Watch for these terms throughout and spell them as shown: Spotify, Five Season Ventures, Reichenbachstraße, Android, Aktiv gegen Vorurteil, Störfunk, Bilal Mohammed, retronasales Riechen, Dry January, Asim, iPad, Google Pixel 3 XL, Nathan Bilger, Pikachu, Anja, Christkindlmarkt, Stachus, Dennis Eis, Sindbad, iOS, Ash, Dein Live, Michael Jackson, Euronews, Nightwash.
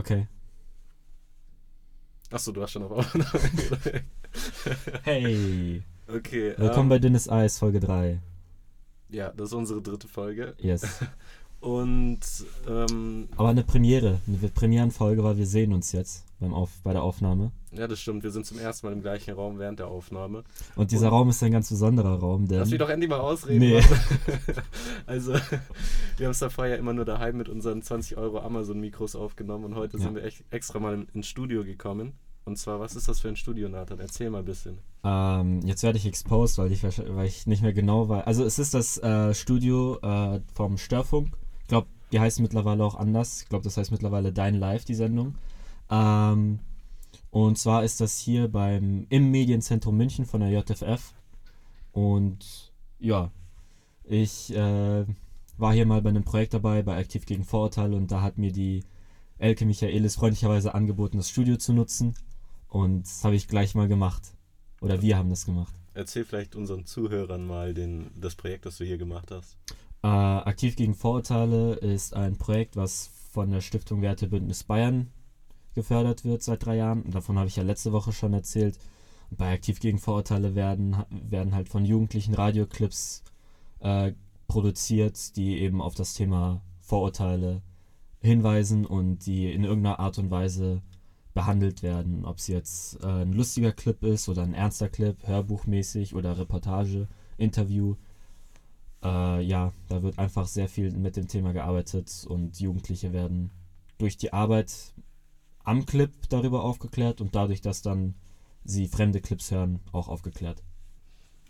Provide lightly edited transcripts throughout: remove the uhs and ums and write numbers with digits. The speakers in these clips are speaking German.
Okay. Achso, du hast schon auf Aufnahme. Hey. Okay. Willkommen bei Dennis Eis, Folge 3. Ja, das ist unsere dritte Folge. Yes. Und, aber eine Premierenfolge, weil wir sehen uns jetzt bei der Aufnahme. Ja, das stimmt, wir sind zum ersten Mal im gleichen Raum während der Aufnahme. Und dieser Raum ist ein ganz besonderer Raum, denn... Lass mich doch endlich mal ausreden. Nee. Also, wir haben es davor ja immer nur daheim mit unseren 20€ Amazon-Mikros aufgenommen und heute sind wir echt extra mal ins Studio gekommen. Und zwar, was ist das für ein Studio, Nathan? Erzähl mal ein bisschen. Jetzt werde ich exposed, weil ich nicht mehr genau weiß. Also, es ist das Studio vom Störfunk. Ich glaube, die heißen mittlerweile auch anders. Ich glaube, das heißt mittlerweile Dein Live, die Sendung. Und zwar ist das hier im Medienzentrum München von der JFF. Und ja, ich war hier mal bei einem Projekt dabei, bei Aktiv gegen Vorurteil. Und da hat mir die Elke Michaelis freundlicherweise angeboten, das Studio zu nutzen. Und das habe ich gleich mal gemacht. Oder wir haben das gemacht. Erzähl vielleicht unseren Zuhörern mal das Projekt, das du hier gemacht hast. Aktiv gegen Vorurteile ist ein Projekt, was von der Stiftung Wertebündnis Bayern gefördert wird seit 3 Jahren. Und davon habe ich ja letzte Woche schon erzählt. Und bei Aktiv gegen Vorurteile werden halt von Jugendlichen Radioclips produziert, die eben auf das Thema Vorurteile hinweisen und die in irgendeiner Art und Weise behandelt werden. Ob es jetzt ein lustiger Clip ist oder ein ernster Clip, hörbuchmäßig oder Reportage, Interview. Ja, da wird einfach sehr viel mit dem Thema gearbeitet und Jugendliche werden durch die Arbeit am Clip darüber aufgeklärt und dadurch, dass dann sie fremde Clips hören, auch aufgeklärt.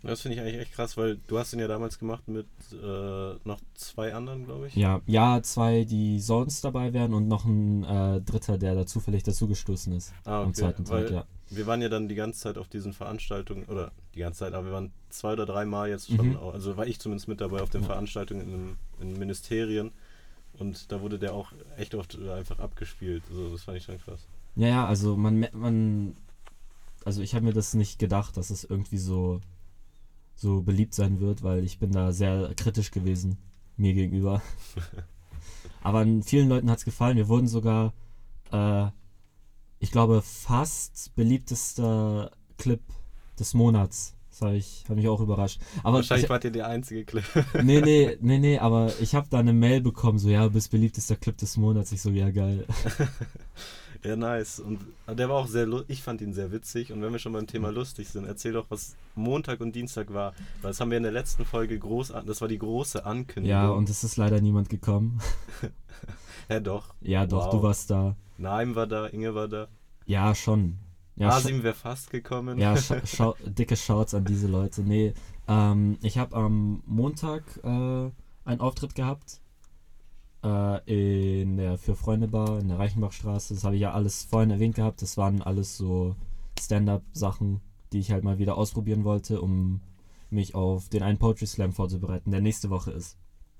Das finde ich eigentlich echt krass, weil du hast ihn ja damals gemacht mit noch 2 anderen, glaube ich. Ja, 2, die sonst dabei wären und noch ein dritter, der da zufällig dazugestoßen ist. Ah, okay. Am zweiten Tag, ja. Wir waren ja dann die ganze Zeit auf diesen Veranstaltungen, oder die ganze Zeit, aber wir waren 2 oder 3 Mal jetzt schon, also war ich zumindest mit dabei auf den Veranstaltungen in Ministerien und da wurde der auch echt oft einfach abgespielt. Also das fand ich schon krass. Ja, also ich habe mir das nicht gedacht, dass es irgendwie so beliebt sein wird, weil ich bin da sehr kritisch gewesen, mir gegenüber. Aber vielen Leuten hat es gefallen. Wir wurden sogar, ich glaube, fast beliebtester Clip des Monats. Das hat mich auch überrascht. Aber wahrscheinlich wart ihr der einzige Clip. Nee, aber ich habe da eine Mail bekommen, so, ja, du bist beliebtester Clip des Monats. Ich so, ja, geil. Ja, nice. Und der war auch ich fand ihn sehr witzig. Und wenn wir schon beim Thema lustig sind, erzähl doch, was Montag und Dienstag war. Weil das haben wir in der letzten Folge das war die große Ankündigung. Ja, und es ist leider niemand gekommen. Ja, doch. Ja, doch, wow. Du warst da. Naim war da, Inge war da. Ja, schon. Ja, Asim wäre fast gekommen. Ja, dicke Shouts an diese Leute. Nee, ich habe am Montag einen Auftritt gehabt. In der Für Freunde Bar, in der Reichenbachstraße. Das habe ich ja alles vorhin erwähnt gehabt. Das waren alles so Stand-Up-Sachen, die ich halt mal wieder ausprobieren wollte, um mich auf den einen Poetry Slam vorzubereiten, der nächste Woche ist.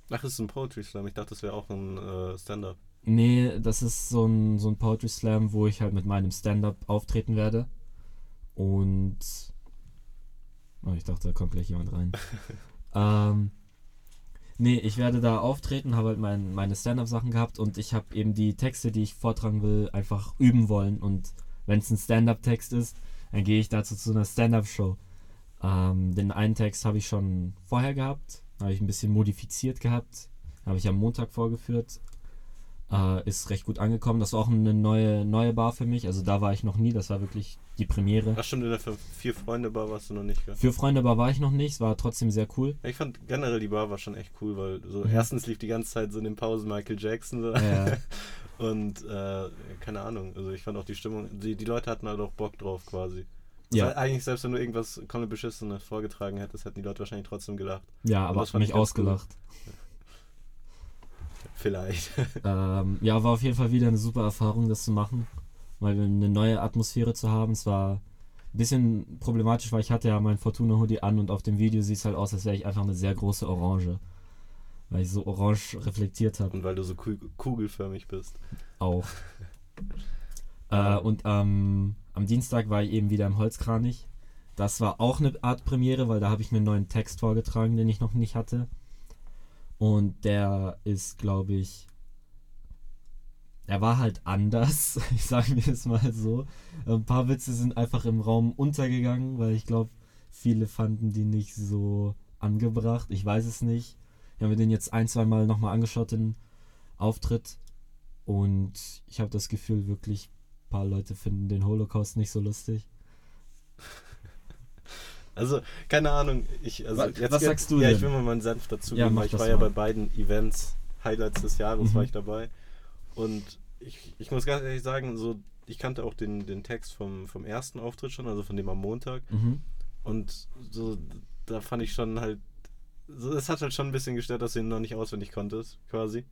Ach, das ist ein Poetry Slam? Ich dachte, das wäre auch ein Stand-Up. Nee, das ist so ein Poetry Slam, wo ich halt mit meinem Stand-Up auftreten werde. Und... Oh, ich dachte, da kommt gleich jemand rein. Nee, ich werde da auftreten, habe halt meine Stand-Up-Sachen gehabt und ich habe eben die Texte, die ich vortragen will, einfach üben wollen. Und wenn es ein Stand-Up-Text ist, dann gehe ich dazu zu einer Stand-Up-Show. Den einen Text habe ich schon vorher gehabt, habe ich ein bisschen modifiziert gehabt, habe ich am Montag vorgeführt, ist recht gut angekommen. Das war auch eine neue Bar für mich, also da war ich noch nie, das war wirklich die Premiere. Ach stimmt, in der Vier-Freunde-Bar warst du noch nicht, gell? Vier-Freunde-Bar war ich noch nicht, es war trotzdem sehr cool. Ich fand generell die Bar war schon echt cool, weil so erstens lief die ganze Zeit so in den Pausen Michael Jackson so. Ja. Und keine Ahnung, also ich fand auch die Stimmung, die Leute hatten halt auch Bock drauf quasi. Ja. Halt eigentlich selbst wenn du irgendwas komplett Beschissenes vorgetragen hättest, hätten die Leute wahrscheinlich trotzdem gelacht. Ja, aber das fand mich ausgelacht. Cool. Vielleicht. Ja, war auf jeden Fall wieder eine super Erfahrung, das zu machen. Mal eine neue Atmosphäre zu haben. Es war ein bisschen problematisch, weil ich hatte ja mein Fortuna-Hoodie an und auf dem Video sieht es halt aus, als wäre ich einfach eine sehr große Orange. Weil ich so orange reflektiert habe. Und weil du so kugelförmig bist. Auch. Und am Dienstag war ich eben wieder im Holzkranich. Das war auch eine Art Premiere, weil da habe ich mir einen neuen Text vorgetragen, den ich noch nicht hatte. Und der ist, glaube ich... er war halt anders, ich sage mir es mal so. Ein paar Witze sind einfach im Raum untergegangen, weil ich glaube, viele fanden die nicht so angebracht. Ich weiß es nicht. Ich habe mir den jetzt 1-2 Mal nochmal angeschaut, den Auftritt. Und ich habe das Gefühl, wirklich ein paar Leute finden den Holocaust nicht so lustig. Also, keine Ahnung. Was sagst du denn? Ja, ich will mal meinen Senf dazu geben, weil ich war ja bei beiden Events, Highlights des Jahres, war ich dabei. Und ich muss ganz ehrlich sagen, so, ich kannte auch den Text vom ersten Auftritt schon, also von dem am Montag. Mhm. Und so, da fand ich schon halt, so, es hat halt schon ein bisschen gestört, dass du ihn noch nicht auswendig konntest, quasi.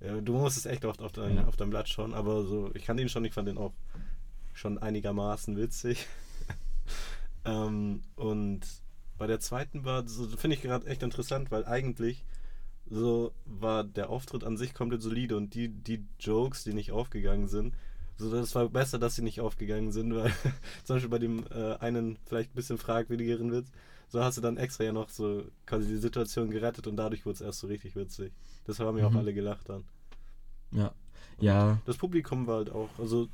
Ja, du musstest echt oft auf dein Blatt schauen, aber so, ich kannte ihn schon, ich fand ihn auch schon einigermaßen witzig. Und bei der zweiten war, so, finde ich gerade echt interessant, weil eigentlich so war der Auftritt an sich komplett solide und die Jokes, die nicht aufgegangen sind, so, das war besser, dass sie nicht aufgegangen sind, weil zum Beispiel bei dem einen vielleicht ein bisschen fragwürdigeren Witz, so hast du dann extra ja noch so quasi die Situation gerettet und dadurch wurde es erst so richtig witzig. Deshalb haben ja auch alle gelacht dann. Ja. Ja. Das Publikum war halt auch, also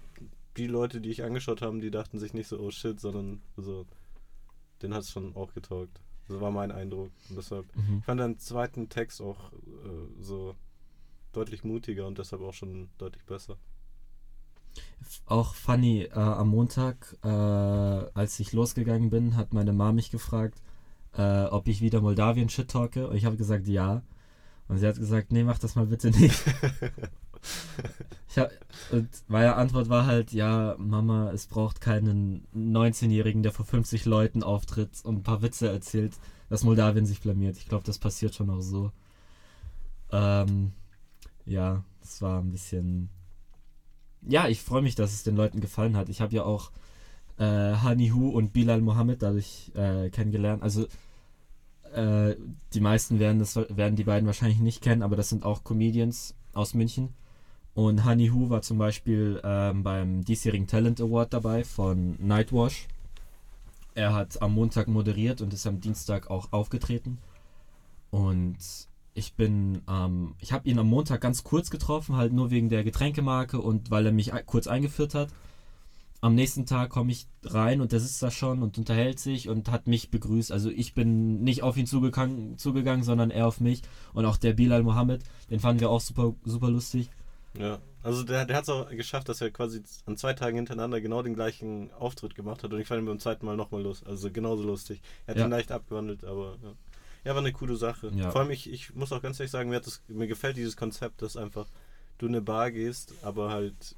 die Leute, die ich angeschaut haben, die dachten sich nicht so, oh shit, sondern so, denen hat es schon auch getaugt. Das war mein Eindruck. Und deshalb, ich fand den zweiten Text auch so deutlich mutiger und deshalb auch schon deutlich besser. Auch funny, am Montag, als ich losgegangen bin, hat meine Mama mich gefragt, ob ich wieder Moldawien shit talke. Und ich habe gesagt, ja. Und sie hat gesagt, nee, mach das mal bitte nicht. Und meine Antwort war halt, ja, Mama, es braucht keinen 19-Jährigen, der vor 50 Leuten auftritt und ein paar Witze erzählt, dass Moldawien sich blamiert. Ich glaube, das passiert schon auch so. Ja, das war ein bisschen... Ja, ich freue mich, dass es den Leuten gefallen hat. Ich habe ja auch Hani Hu und Bilal Mohammed dadurch kennengelernt. Also die meisten werden die beiden wahrscheinlich nicht kennen, aber das sind auch Comedians aus München. Und Hani Hu war zum Beispiel beim diesjährigen Talent Award dabei von Nightwash. Er hat am Montag moderiert und ist am Dienstag auch aufgetreten. Und... Ich habe ihn am Montag ganz kurz getroffen, halt nur wegen der Getränkemarke und weil er mich kurz eingeführt hat. Am nächsten Tag komme ich rein und der sitzt da schon und unterhält sich und hat mich begrüßt. Also ich bin nicht auf ihn zugegangen, sondern er auf mich. Und auch der Bilal Mohammed, den fanden wir auch super, super lustig. Ja, also der hat es auch geschafft, dass er quasi an 2 Tagen hintereinander genau den gleichen Auftritt gemacht hat. Und ich fand ihn beim zweiten Mal nochmal lustig, also genauso lustig. Er hat ihn leicht abgewandelt, aber... Ja. Ja, war eine coole Sache. Ja. Vor allem, ich muss auch ganz ehrlich sagen, mir gefällt dieses Konzept, dass einfach du in eine Bar gehst, aber halt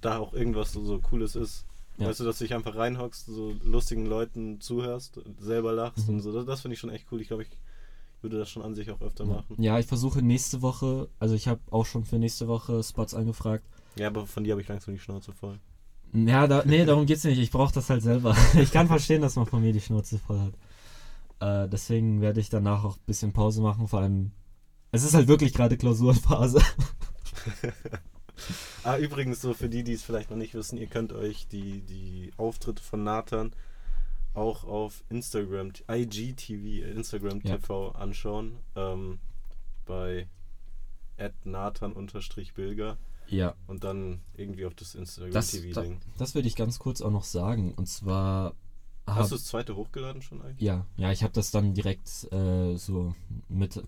da auch irgendwas so Cooles ist. Ja. Weißt du, dass du dich einfach reinhockst, so lustigen Leuten zuhörst, selber lachst und so. Das finde ich schon echt cool. Ich glaube, ich würde das schon an sich auch öfter machen. Ja, ich versuche nächste Woche, also ich habe auch schon für nächste Woche Spots angefragt. Ja, aber von dir habe ich langsam die Schnauze voll. Ja, darum geht's nicht. Ich brauche das halt selber. Ich kann verstehen, dass man von mir die Schnauze voll hat. Deswegen werde ich danach auch ein bisschen Pause machen, vor allem, es ist halt wirklich gerade Klausurenphase. Übrigens, so für die es vielleicht noch nicht wissen, ihr könnt euch die Auftritte von Nathan auch auf Instagram, IGTV, Instagram TV anschauen, bei @nathan_bilger. Ja. Und dann irgendwie auf das Instagram-TV-Ding. Das würde ich ganz kurz auch noch sagen, und zwar... Hast du das zweite hochgeladen schon eigentlich? Ja, ich habe das dann direkt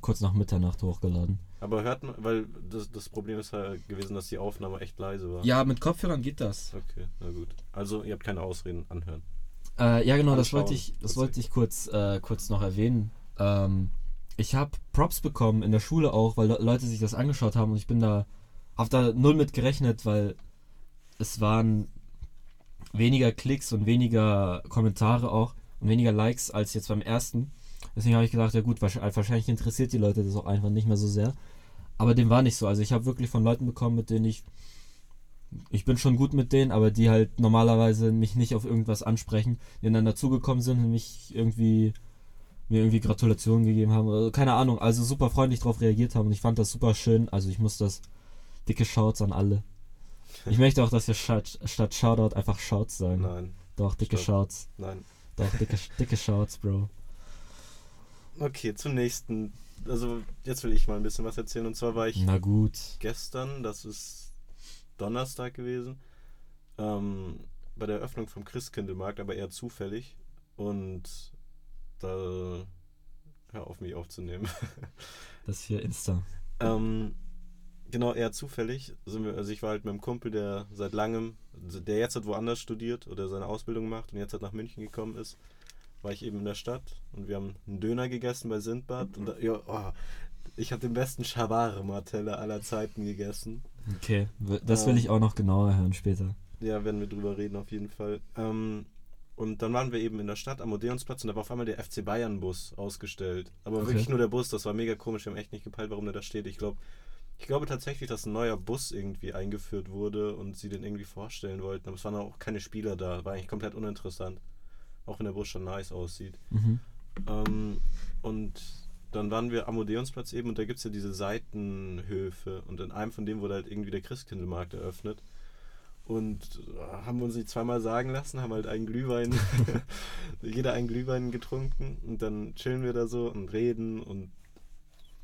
kurz nach Mitternacht hochgeladen. Aber hört man, weil das Problem ist halt gewesen, dass die Aufnahme echt leise war. Ja, mit Kopfhörern geht das. Okay, na gut. Also ihr habt keine Ausreden, anhören. Ja genau, das wollte ich kurz noch erwähnen. Ich habe Props bekommen in der Schule auch, weil Leute sich das angeschaut haben und ich habe da null mit gerechnet, weil es waren... weniger Klicks und weniger Kommentare auch und weniger Likes als jetzt beim ersten. Deswegen habe ich gedacht, ja gut, wahrscheinlich interessiert die Leute das auch einfach nicht mehr so sehr. Aber dem war nicht so. Also ich habe wirklich von Leuten bekommen, mit denen ich bin schon gut mit denen, aber die halt normalerweise mich nicht auf irgendwas ansprechen, die dann dazugekommen sind und mir irgendwie Gratulationen gegeben haben. Also keine Ahnung, also super freundlich drauf reagiert haben und ich fand das super schön. Also ich muss das dicke Shouts an alle. Ich möchte auch, dass wir statt Shoutout einfach Shouts sagen. Nein. Doch, dicke Shouts. Nein. Doch, dicke Shouts, Bro. Okay, zum nächsten also jetzt will ich mal ein bisschen was erzählen. Und zwar war ich gestern, das ist Donnerstag gewesen, bei der Eröffnung vom Christkindlmarkt, aber eher zufällig. Und da hör auf, mich aufzunehmen. Das hier Insta. Genau, eher zufällig. Also ich war halt mit einem Kumpel, der seit langem, der jetzt hat woanders studiert oder seine Ausbildung macht und jetzt halt nach München gekommen ist, war ich eben in der Stadt und wir haben einen Döner gegessen bei Sindbad. Und da, ja, oh, ich habe den besten Shawarma-Teller aller Zeiten gegessen. Okay, das will ich auch noch genauer hören später. Ja, werden wir drüber reden auf jeden Fall. Und dann waren wir eben in der Stadt am Odeonsplatz und da war auf einmal der FC Bayern-Bus ausgestellt. Aber wirklich nur der Bus, das war mega komisch. Wir haben echt nicht gepeilt, warum der da steht. Ich glaube tatsächlich, dass ein neuer Bus irgendwie eingeführt wurde und sie den irgendwie vorstellen wollten. Aber es waren auch keine Spieler da. War eigentlich komplett uninteressant. Auch wenn der Bus schon nice aussieht. Mhm. Und dann waren wir am Odeonsplatz eben und da gibt es ja diese Seitenhöfe. Und in einem von denen wurde halt irgendwie der Christkindlmarkt eröffnet. Und haben wir uns nicht zweimal sagen lassen, haben halt einen Glühwein, jeder einen Glühwein getrunken und dann chillen wir da so und reden und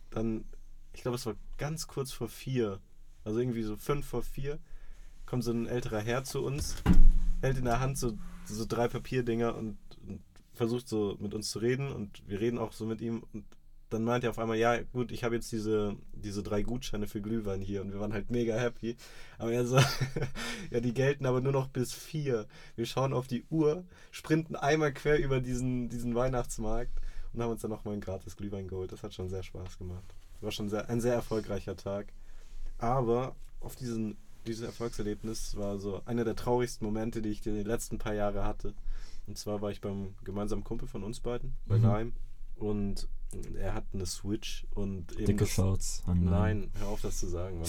dann, ich glaube es war ganz kurz vor 4, also irgendwie so 5 vor 4, kommt so ein älterer Herr zu uns, hält in der Hand so 3 Papierdinger und versucht so mit uns zu reden und wir reden auch so mit ihm und dann meint er auf einmal, ja gut, ich habe jetzt diese 3 Gutscheine für Glühwein hier und wir waren halt mega happy. Aber er so, ja die gelten aber nur noch bis 4. Wir schauen auf die Uhr, sprinten einmal quer über diesen Weihnachtsmarkt und haben uns dann nochmal ein gratis Glühwein geholt. Das hat schon sehr Spaß gemacht. War schon ein sehr erfolgreicher Tag. Aber auf dieses Erfolgserlebnis war so einer der traurigsten Momente, die ich in den letzten paar Jahren hatte. Und zwar war ich beim gemeinsamen Kumpel von uns beiden, bei Naim. Und er hat eine Switch und eben... Dicke Shorts. Nein, hör auf, das zu sagen,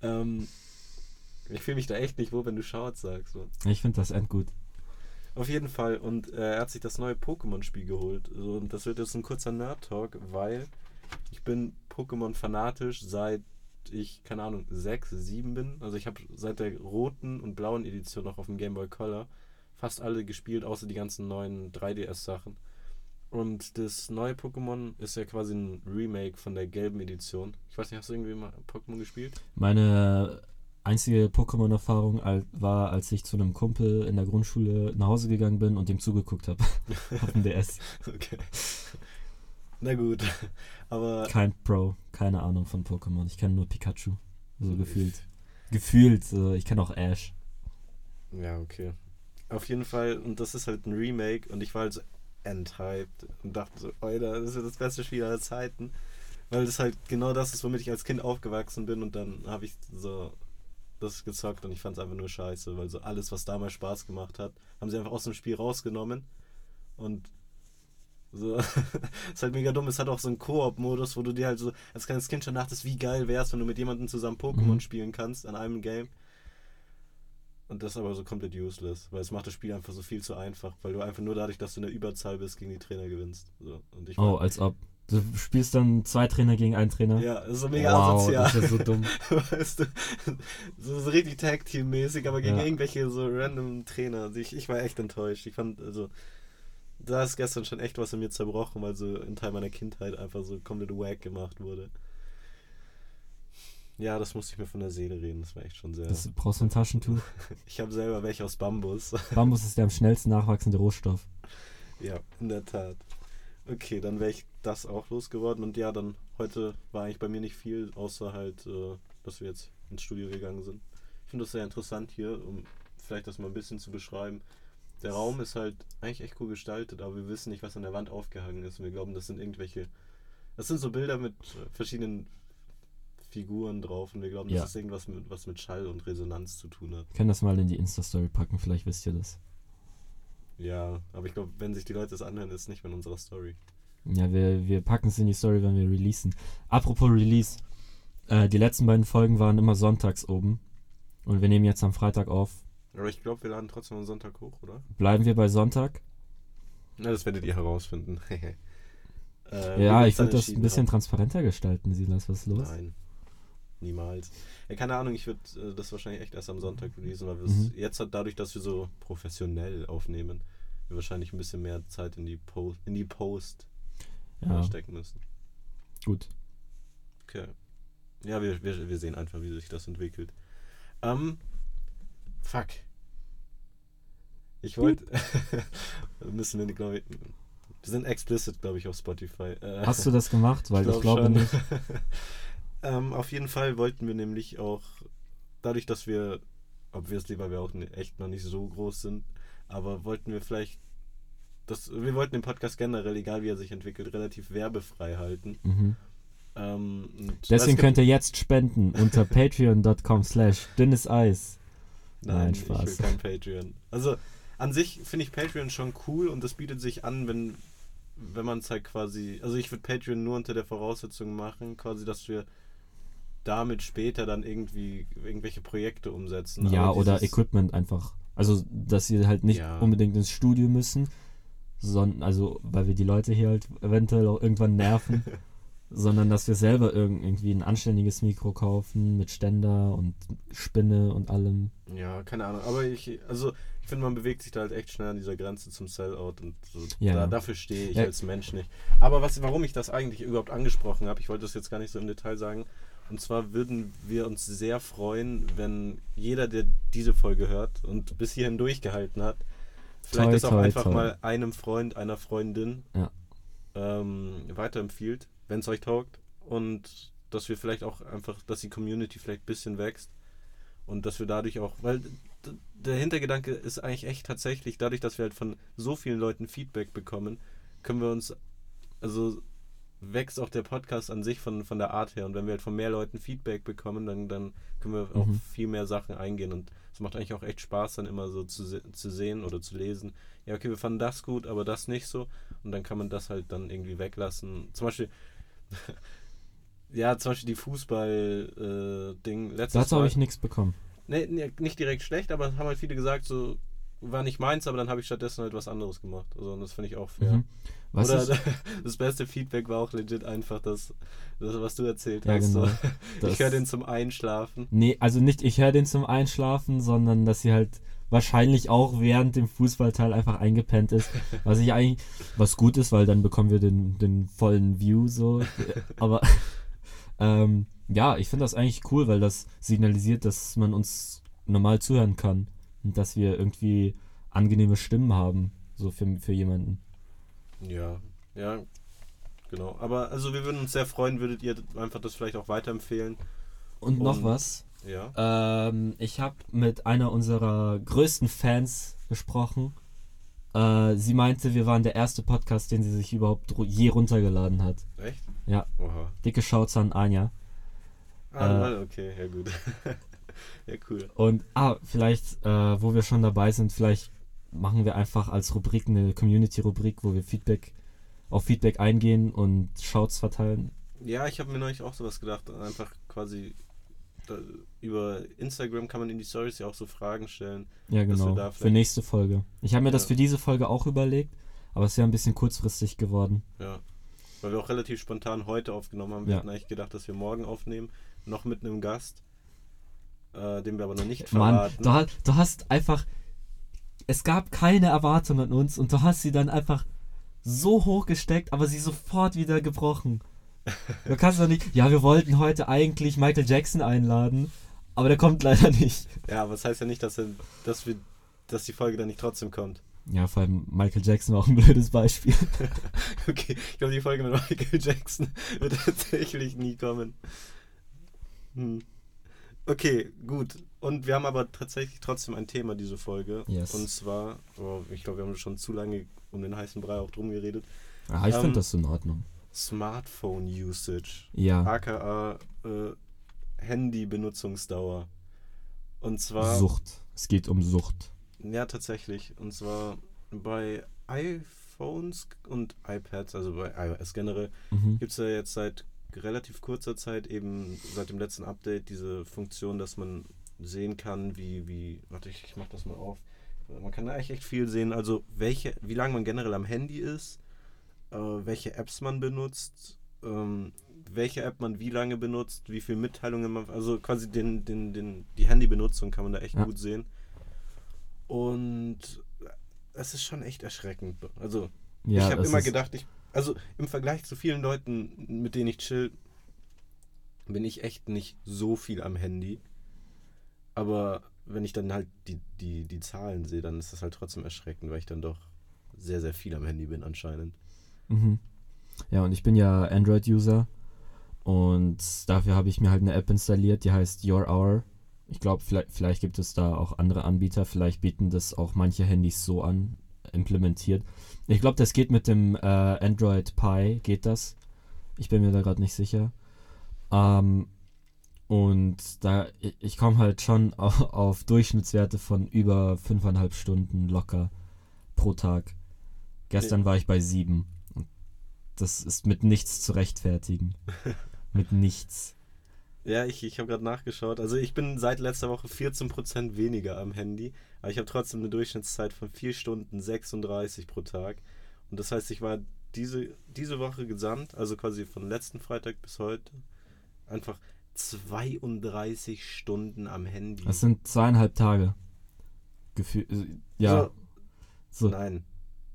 Mann. Ich fühle mich da echt nicht wohl, wenn du Shorts sagst. Mann. Ich finde das endgut. Auf jeden Fall. Und er hat sich das neue Pokémon-Spiel geholt. Und das wird jetzt ein kurzer Nerd-Talk, weil ich bin Pokémon-fanatisch seit ich, keine Ahnung, 6, 7 bin. Also ich habe seit der roten und blauen Edition noch auf dem Game Boy Color fast alle gespielt, außer die ganzen neuen 3DS-Sachen. Und das neue Pokémon ist ja quasi ein Remake von der gelben Edition. Ich weiß nicht, hast du irgendwie mal Pokémon gespielt? Meine einzige Pokémon-Erfahrung war, als ich zu einem Kumpel in der Grundschule nach Hause gegangen bin und dem zugeguckt habe. Auf dem DS. Okay. Na gut. Aber kein Pro, keine Ahnung von Pokémon. Ich kenne nur Pikachu. So gefühlt. Ich kenne auch Ash. Ja, okay. Auf jeden Fall. Und das ist halt ein Remake. Und ich war halt so enthyped und dachte so, Alter, das ist das beste Spiel aller Zeiten, weil das halt genau das ist, womit ich als Kind aufgewachsen bin und dann habe ich so das gezockt und ich fand es einfach nur scheiße, weil so alles, was damals Spaß gemacht hat, haben sie einfach aus dem Spiel rausgenommen und so, ist halt mega dumm, es hat auch so einen Koop-Modus, wo du dir halt so als kleines Kind schon dachtest, wie geil wär's, wenn du mit jemandem zusammen Pokémon spielen kannst an einem Game. Und das ist aber so komplett useless, weil es macht das Spiel einfach so viel zu einfach, weil du einfach nur dadurch, dass du in der Überzahl bist, gegen die Trainer gewinnst. So. Und ich als ob. Du spielst dann 2 Trainer gegen einen Trainer? Ja, das ist so mega asozial. Das ist so dumm. Weißt du, so richtig Tag-Team-mäßig, aber gegen irgendwelche so random Trainer. Ich war echt enttäuscht. Ich fand, also, da ist gestern schon echt was in mir zerbrochen, weil so ein Teil meiner Kindheit einfach so komplett wack gemacht wurde. Ja, das musste ich mir von der Seele reden, das war echt schon sehr... Das brauchst du ein Taschentuch? Ich habe selber welche aus Bambus. Bambus ist der am schnellsten nachwachsende Rohstoff. Ja, in der Tat. Okay, dann wäre ich das auch losgeworden. Und ja, dann heute war eigentlich bei mir nicht viel, außer halt, dass wir jetzt ins Studio gegangen sind. Ich finde das sehr interessant hier, um vielleicht das mal ein bisschen zu beschreiben. Der Raum ist halt eigentlich echt cool gestaltet, aber wir wissen nicht, was an der Wand aufgehangen ist. Und wir glauben, das sind so Bilder mit verschiedenen... Figuren drauf und wir glauben, das ist irgendwas, was mit Schall und Resonanz zu tun hat. Ich kann das mal in die Insta-Story packen, vielleicht wisst ihr das. Ja, aber ich glaube, wenn sich die Leute das anhören, ist es nicht mehr in unserer Story. Ja, wir packen es in die Story, wenn wir releasen. Apropos Release, die letzten beiden Folgen waren immer sonntags oben und wir nehmen jetzt am Freitag auf. Aber ich glaube, wir laden trotzdem am Sonntag hoch, oder? Bleiben wir bei Sonntag? Na, das werdet ihr herausfinden. Ja, ich würde das ein bisschen transparenter gestalten, Silas, was ist los? Nein. Niemals. Ja, keine Ahnung, ich würde das wahrscheinlich echt erst am Sonntag releasen, weil wir jetzt halt dadurch, dass wir so professionell aufnehmen, wir wahrscheinlich ein bisschen mehr Zeit in die Post. anstecken müssen. Gut. Okay. Ja, wir sehen einfach, wie sich das entwickelt. Fuck. Ich wollte... müssen wir, glaube ich... Wir sind explicit, glaube ich, auf Spotify. Hast du das gemacht? Weil ich glaube nicht. Auf jeden Fall wollten wir nämlich auch, dadurch, dass wir, obviously, weil wir auch echt noch nicht so groß sind, aber wollten wir vielleicht, wir wollten den Podcast generell, egal wie er sich entwickelt, relativ werbefrei halten. Mhm. Deswegen könnt ihr jetzt spenden unter patreon.com/Dennis Eis. Nein, Spaß. Ich will kein Patreon. Also an sich finde ich Patreon schon cool und das bietet sich an, wenn man es halt quasi, also ich würde Patreon nur unter der Voraussetzung machen, quasi, dass wir damit später dann irgendwie irgendwelche Projekte umsetzen. Ja, aber oder Equipment einfach. Also, dass sie halt nicht unbedingt ins Studio müssen, sondern, also, weil wir die Leute hier halt eventuell auch irgendwann nerven, sondern dass wir selber irgendwie ein anständiges Mikro kaufen mit Ständer und Spinne und allem. Ja, keine Ahnung, aber ich finde, man bewegt sich da halt echt schnell an dieser Grenze zum Sellout und so. Ja. Dafür stehe ich als Mensch nicht. Aber warum ich das eigentlich überhaupt angesprochen habe, ich wollte das jetzt gar nicht so im Detail sagen, und zwar würden wir uns sehr freuen, wenn jeder, der diese Folge hört und bis hierhin durchgehalten hat, vielleicht das auch einfach mal einem Freund, einer Freundin weiterempfiehlt, wenn es euch taugt, und dass wir vielleicht auch einfach, dass die Community vielleicht ein bisschen wächst und dass wir dadurch auch, weil der Hintergedanke ist eigentlich echt tatsächlich, dadurch, dass wir halt von so vielen Leuten Feedback bekommen, können wir uns, also wächst auch der Podcast an sich von der Art her, und wenn wir halt von mehr Leuten Feedback bekommen, dann können wir auch viel mehr Sachen eingehen, und es macht eigentlich auch echt Spaß, dann immer so zu sehen oder zu lesen, ja okay, wir fanden das gut, aber das nicht so, und dann kann man das halt dann irgendwie weglassen, zum Beispiel die Fußball-Ding letztes Mal. Dazu habe ich nichts bekommen. Nee, nicht direkt schlecht, aber haben halt viele gesagt, so war nicht meins, aber dann habe ich stattdessen halt was anderes gemacht. Also, und das finde ich auch fair. Mhm. Das beste Feedback war auch legit einfach das was du erzählt hast. Genau. So, ich höre den zum Einschlafen. Nee, also nicht ich höre den zum Einschlafen, sondern dass sie halt wahrscheinlich auch während dem Fußballteil einfach eingepennt ist. Was ich eigentlich, was gut ist, weil dann bekommen wir den vollen View so. Aber ich finde das eigentlich cool, weil das signalisiert, dass man uns normal zuhören kann und dass wir irgendwie angenehme Stimmen haben, so für jemanden. Ja, genau. Aber also wir würden uns sehr freuen, würdet ihr einfach das vielleicht auch weiterempfehlen. Und noch was. Ja. Ich habe mit einer unserer größten Fans gesprochen. Sie meinte, wir waren der erste Podcast, den sie sich überhaupt je runtergeladen hat. Echt? Ja. Oha. Dicke Shouts an Anja. Okay, ja gut. Ja, cool. Und vielleicht, wo wir schon dabei sind, vielleicht machen wir einfach als Rubrik eine Community-Rubrik, wo wir auf Feedback eingehen und Shouts verteilen. Ja, ich habe mir neulich auch sowas gedacht, einfach quasi über Instagram kann man in die Stories ja auch so Fragen stellen. Ja, genau, für nächste Folge. Ich habe mir das für diese Folge auch überlegt, aber es wäre ein bisschen kurzfristig geworden. Ja, weil wir auch relativ spontan heute aufgenommen haben. Wir hatten eigentlich gedacht, dass wir morgen aufnehmen, noch mit einem Gast, den wir aber noch nicht verraten. Mann, du hast einfach... Es gab keine Erwartungen an uns und du hast sie dann einfach so hoch gesteckt, aber sie sofort wieder gebrochen. Du kannst doch nicht... Ja, wir wollten heute eigentlich Michael Jackson einladen, aber der kommt leider nicht. Ja, aber das heißt ja nicht, dass die Folge dann nicht trotzdem kommt. Ja, vor allem Michael Jackson war auch ein blödes Beispiel. Okay, ich glaube, die Folge mit Michael Jackson wird tatsächlich nie kommen. Okay, gut. Und wir haben aber tatsächlich trotzdem ein Thema, diese Folge. Yes. Und zwar, ich glaube, wir haben schon zu lange um den heißen Brei auch drum geredet. Ich finde das in Ordnung. Smartphone-Usage. Ja. AKA Handy-Benutzungsdauer. Und zwar... Sucht. Es geht um Sucht. Ja, tatsächlich. Und zwar bei iPhones und iPads, also bei iOS generell, gibt es ja jetzt seit relativ kurzer Zeit, eben seit dem letzten Update, diese Funktion, dass man sehen kann, wie warte, ich mach das mal auf. Man kann da eigentlich echt viel sehen, also wie lange man generell am Handy ist, welche Apps man benutzt, welche App man wie lange benutzt, wie viele Mitteilungen man, also quasi die Handybenutzung kann man da echt gut sehen. Und es ist schon echt erschreckend. Also ich habe immer gedacht, Also im Vergleich zu vielen Leuten, mit denen ich chill, bin ich echt nicht so viel am Handy. Aber wenn ich dann halt die Zahlen sehe, dann ist das halt trotzdem erschreckend, weil ich dann doch sehr, sehr viel am Handy bin anscheinend. Mhm. Ja, und ich bin ja Android-User und dafür habe ich mir halt eine App installiert, die heißt Your Hour. Ich glaube, vielleicht gibt es da auch andere Anbieter, vielleicht bieten das auch manche Handys so an, implementiert. Ich glaube, das geht mit dem Android Pie, geht das? Ich bin mir da gerade nicht sicher. Und da ich komme halt schon auf Durchschnittswerte von über 5,5 Stunden locker pro Tag. Gestern war ich bei 7. Das ist mit nichts zu rechtfertigen. Mit nichts. Ja, ich habe gerade nachgeschaut. Also ich bin seit letzter Woche 14% weniger am Handy, aber ich habe trotzdem eine Durchschnittszeit von 4 Stunden 36 pro Tag. Und das heißt, ich war diese Woche gesamt, also quasi von letzten Freitag bis heute, einfach 32 Stunden am Handy. Das sind 2,5 Tage. Ja. So. Nein.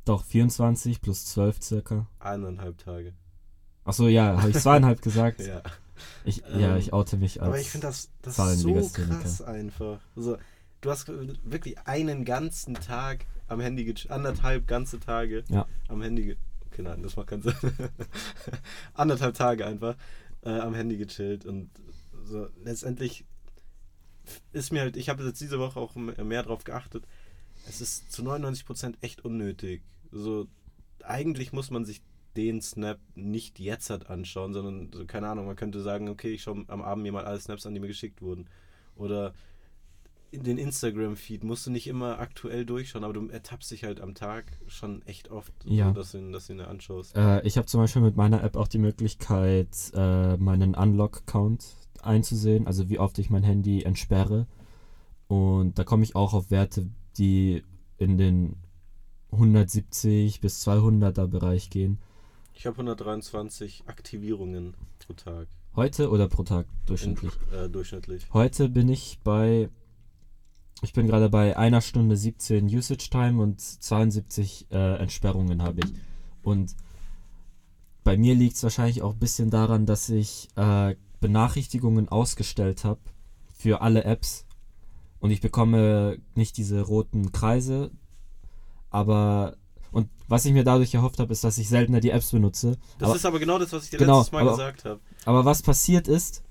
Doch, 24 plus 12 circa. 1,5 Tage. Achso, ja, habe ich 2,5 gesagt. Ja. Ich oute mich als. Aber ich finde das so krass einfach. Also, du hast wirklich einen ganzen Tag am Handy anderthalb ganze Tage am Handy okay, nein, das macht keinen Sinn. Anderthalb Tage einfach am Handy gechillt und so. Letztendlich ist mir halt, ich habe jetzt diese Woche auch mehr drauf geachtet, es ist zu 99% echt unnötig. So, eigentlich muss man sich den Snap nicht jetzt halt anschauen, sondern, so, keine Ahnung, man könnte sagen, okay, ich schaue am Abend mir mal alle Snaps an, die mir geschickt wurden. Oder in den Instagram-Feed musst du nicht immer aktuell durchschauen, aber du ertappst dich halt am Tag schon echt oft, so, dass du ihn anschaust. Ich habe zum Beispiel mit meiner App auch die Möglichkeit, meinen Unlock-Count einzusehen, also wie oft ich mein Handy entsperre. Und da komme ich auch auf Werte, die in den 170 bis 200er Bereich gehen. Ich habe 123 Aktivierungen pro Tag. Heute oder pro Tag durchschnittlich? Durchschnittlich. Heute bin ich bin gerade bei 1 Stunde 17 Usage Time und 72 Entsperrungen habe ich. Und bei mir liegt es wahrscheinlich auch ein bisschen daran, dass ich Benachrichtigungen ausgestellt habe für alle Apps und ich bekomme nicht diese roten Kreise, aber... Und was ich mir dadurch erhofft habe, ist, dass ich seltener die Apps benutze. Das ist aber genau das, was ich dir letztes Mal gesagt habe. Aber was passiert ist,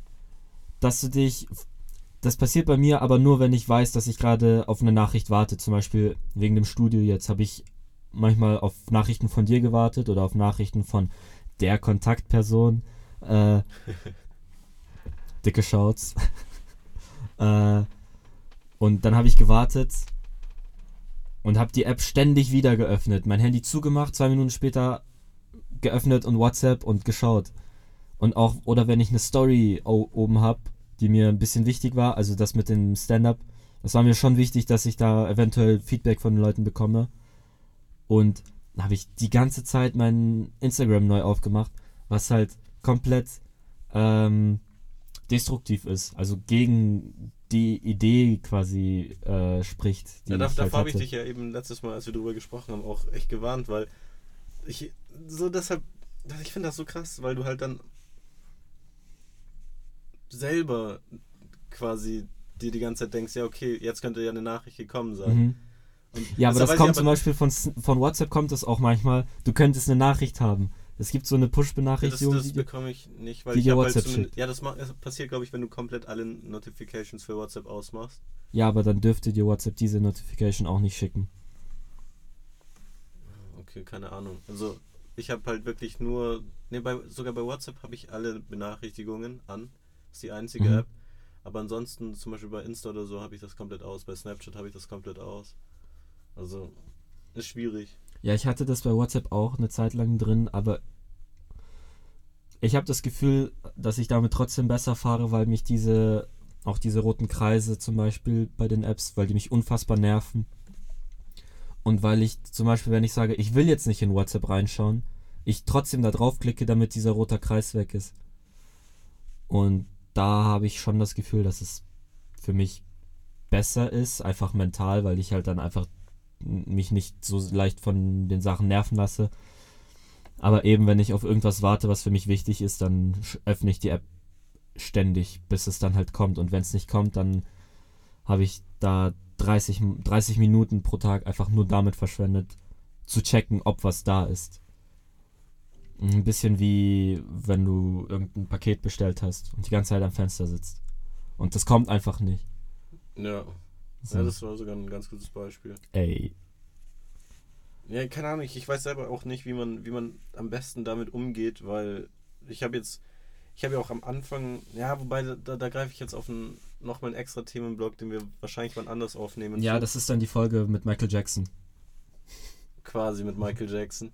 dass du dich... Das passiert bei mir aber nur, wenn ich weiß, dass ich gerade auf eine Nachricht warte. Zum Beispiel wegen dem Studio jetzt habe ich manchmal auf Nachrichten von dir gewartet oder auf Nachrichten von der Kontaktperson. Dicke Shouts. Und dann habe ich gewartet... Und habe die App ständig wieder geöffnet. Mein Handy zugemacht, 2 Minuten später geöffnet und WhatsApp und geschaut. Und auch, oder wenn ich eine Story oben habe, die mir ein bisschen wichtig war, also das mit dem Stand-Up, das war mir schon wichtig, dass ich da eventuell Feedback von den Leuten bekomme. Und da habe ich die ganze Zeit mein Instagram neu aufgemacht, was halt komplett destruktiv ist, also gegen die Idee quasi spricht. Die davor habe ich dich ja eben letztes Mal, als wir drüber gesprochen haben, auch echt gewarnt, weil ich finde das so krass, weil du halt dann selber quasi dir die ganze Zeit denkst, ja okay, jetzt könnte ja eine Nachricht gekommen sein. Mhm. Und ja, aber das kommt zum Beispiel von WhatsApp kommt das auch manchmal, du könntest eine Nachricht haben. Es gibt so eine Push-Benachrichtigung. Das bekomme ich nicht, weil ich habe halt zumindest... Ja, das passiert, glaube ich, wenn du komplett alle Notifications für WhatsApp ausmachst. Ja, aber dann dürfte dir WhatsApp diese Notification auch nicht schicken. Okay, keine Ahnung. Also, ich habe halt wirklich nur... sogar bei WhatsApp habe ich alle Benachrichtigungen an. Das ist die einzige App. Aber ansonsten, zum Beispiel bei Insta oder so, habe ich das komplett aus. Bei Snapchat habe ich das komplett aus. Also, ist schwierig. Ja, ich hatte das bei WhatsApp auch eine Zeit lang drin, aber ich habe das Gefühl, dass ich damit trotzdem besser fahre, weil mich diese roten Kreise zum Beispiel bei den Apps, weil die mich unfassbar nerven und weil ich zum Beispiel, wenn ich sage, ich will jetzt nicht in WhatsApp reinschauen, ich trotzdem da draufklicke, damit dieser rote Kreis weg ist. Und da habe ich schon das Gefühl, dass es für mich besser ist, einfach mental, weil ich halt dann einfach mich nicht so leicht von den Sachen nerven lasse. Aber eben, wenn ich auf irgendwas warte, was für mich wichtig ist, dann öffne ich die App ständig, bis es dann halt kommt. Und wenn es nicht kommt, dann habe ich da 30 Minuten pro Tag einfach nur damit verschwendet, zu checken, ob was da ist. Ein bisschen wie, wenn du irgendein Paket bestellt hast und die ganze Zeit am Fenster sitzt. Und das kommt einfach nicht. Ja. So. Ja, das war sogar ein ganz gutes Beispiel. Ey. Ja, keine Ahnung, ich weiß selber auch nicht, wie man am besten damit umgeht, weil ich habe ja auch am Anfang, ja, wobei, da greife ich jetzt auf nochmal einen extra Themenblock, den wir wahrscheinlich wann anders aufnehmen. Ja, das ist dann die Folge mit Michael Jackson. Quasi mit Michael Jackson.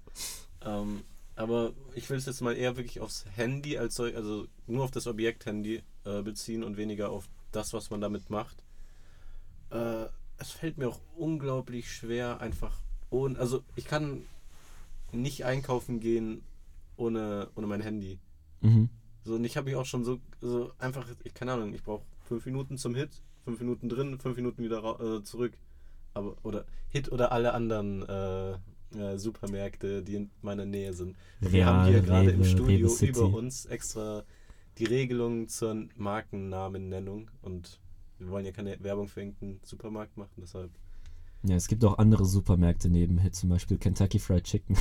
Aber ich will es jetzt mal eher wirklich aufs Handy, also nur auf das Objekt Handy beziehen und weniger auf das, was man damit macht. Es fällt mir auch unglaublich schwer, einfach ohne, also ich kann nicht einkaufen gehen ohne mein Handy. Mhm. So, und ich habe mich auch schon so einfach, keine Ahnung, ich brauche 5 Minuten zum Hit, 5 Minuten drin, 5 Minuten wieder zurück. Aber, oder Hit oder alle anderen Supermärkte, die in meiner Nähe sind. Real, wir haben hier gerade im Studio über uns extra die Regelung zur Markennamennennung und wir wollen ja keine Werbung für irgendeinen Supermarkt machen, deshalb. Ja, es gibt auch andere Supermärkte nebenher, zum Beispiel Kentucky Fried Chicken.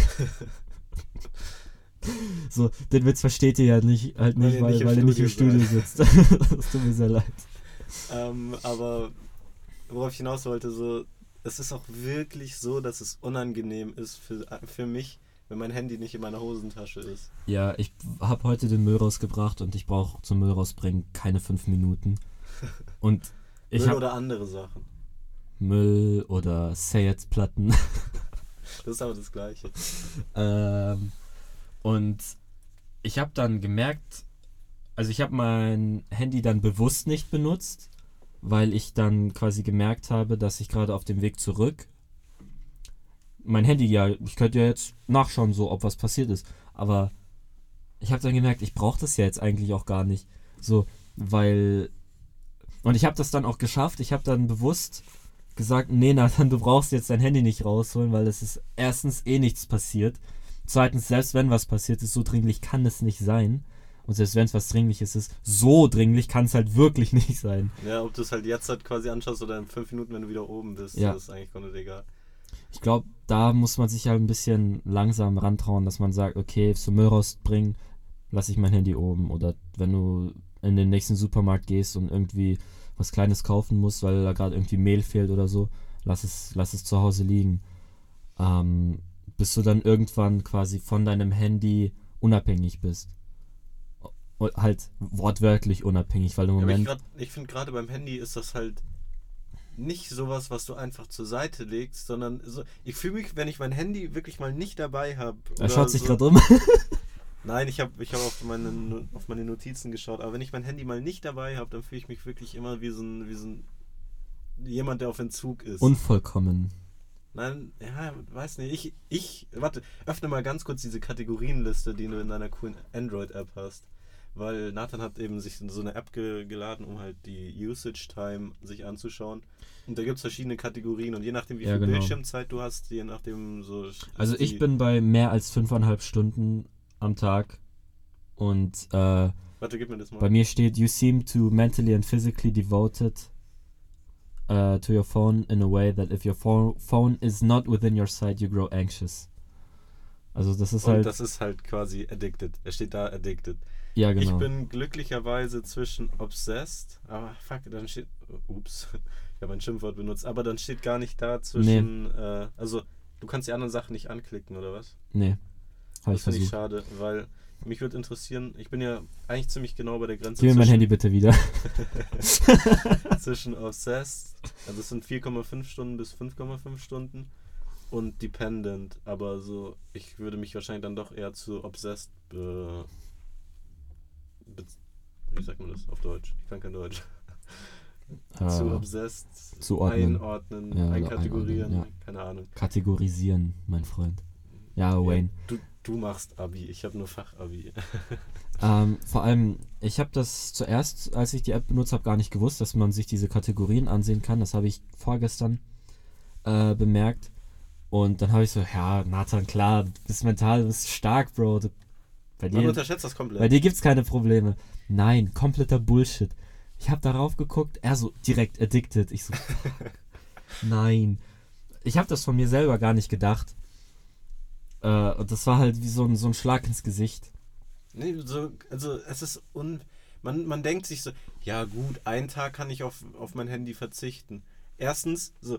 So, den Witz versteht ihr ja nicht, halt nicht, weil ihr nicht im Studio sitzt. Das tut mir sehr leid. Aber worauf ich hinaus wollte, so, es ist auch wirklich so, dass es unangenehm ist für mich, wenn mein Handy nicht in meiner Hosentasche ist. Ja, ich habe heute den Müll rausgebracht und ich brauche zum Müll rausbringen keine 5 Minuten. Und ich Müll oder andere Sachen. Müll oder Sayet-Platten. Das ist aber das Gleiche. Und ich habe dann gemerkt, also ich habe mein Handy dann bewusst nicht benutzt, weil ich dann quasi gemerkt habe, dass ich gerade auf dem Weg zurück mein Handy, ja, ich könnte ja jetzt nachschauen, so, ob was passiert ist, aber ich habe dann gemerkt, ich brauche das ja jetzt eigentlich auch gar nicht, so, weil, und ich habe das dann auch geschafft, ich habe dann bewusst gesagt, nee, Nathan, du brauchst jetzt dein Handy nicht rausholen, weil es ist erstens nichts passiert, zweitens, selbst wenn was passiert ist, so dringlich kann es nicht sein. Und selbst wenn es was Dringliches ist, so dringlich kann es halt wirklich nicht sein. Ja, ob du es halt jetzt halt quasi anschaust oder in 5 Minuten, wenn du wieder oben bist, ja. Das ist eigentlich gar nicht egal. Ich glaube, da muss man sich halt ein bisschen langsam rantrauen, dass man sagt, okay, zum Müll rausbringen, lasse ich mein Handy oben. Oder wenn du in den nächsten Supermarkt gehst und irgendwie was Kleines kaufen musst, weil da gerade irgendwie Mehl fehlt oder so, lass es zu Hause liegen. Bis du dann irgendwann quasi von deinem Handy unabhängig bist. Halt wortwörtlich unabhängig, weil im Moment... Aber ich finde gerade beim Handy ist das halt nicht sowas, was du einfach zur Seite legst, sondern so, ich fühle mich, wenn ich mein Handy wirklich mal nicht dabei habe... Er schaut sich so, gerade um. Nein, ich hab auf meine Notizen geschaut, aber wenn ich mein Handy mal nicht dabei habe, dann fühle ich mich wirklich immer wie so ein jemand, der auf Entzug ist. Unvollkommen. Nein, ja, weiß nicht, warte, öffne mal ganz kurz diese Kategorienliste, die du in deiner coolen Android-App hast. Weil Nathan hat eben sich so eine App geladen, um halt die Usage-Time sich anzuschauen. Und da gibt es verschiedene Kategorien und je nachdem, wie viel Bildschirmzeit du hast, je nachdem so... Also ich bin bei mehr als 5,5 Stunden am Tag und warte, gib mir das mal. Bei mir steht, you seem to mentally and physically devoted to your phone in a way that if your phone is not within your sight, you grow anxious. Also das ist halt... Und das ist halt quasi addicted. Er steht da addicted. Ja, genau. Ich bin glücklicherweise zwischen obsessed, aber fuck, dann steht, ups, ich habe ein Schimpfwort benutzt, aber dann steht gar nicht da zwischen, nee. Also du kannst die anderen Sachen nicht anklicken, oder was? Nee, habe ich versucht. Das finde ich schade, weil mich würde interessieren, ich bin ja eigentlich ziemlich genau bei der Grenze. Gib mir mein Handy bitte wieder. Zwischen obsessed, also es sind 4,5 Stunden bis 5,5 Stunden und dependent, aber so, ich würde mich wahrscheinlich dann doch eher zu obsessed wie sagt man das auf Deutsch? Ich kann kein Deutsch. Zu obsessed, einordnen, ja, einkategorieren, ja. Keine Ahnung. Kategorisieren, mein Freund. Ja, Wayne. Ja, du machst Abi, ich habe nur Fachabi. Vor allem, ich habe das zuerst, als ich die App benutzt habe, gar nicht gewusst, dass man sich diese Kategorien ansehen kann. Das habe ich vorgestern bemerkt. Und dann habe ich so, ja, Nathan, klar, du bist mental, du bist stark, Bro. Man unterschätzt das komplett. Bei dir gibt's keine Probleme. Nein, kompletter Bullshit. Ich habe darauf geguckt, er so direkt addicted. Ich so, nein. Ich habe das von mir selber gar nicht gedacht. Und das war halt wie so ein Schlag ins Gesicht. Nee, also es ist man denkt sich so, ja gut, einen Tag kann ich auf mein Handy verzichten. Erstens, so,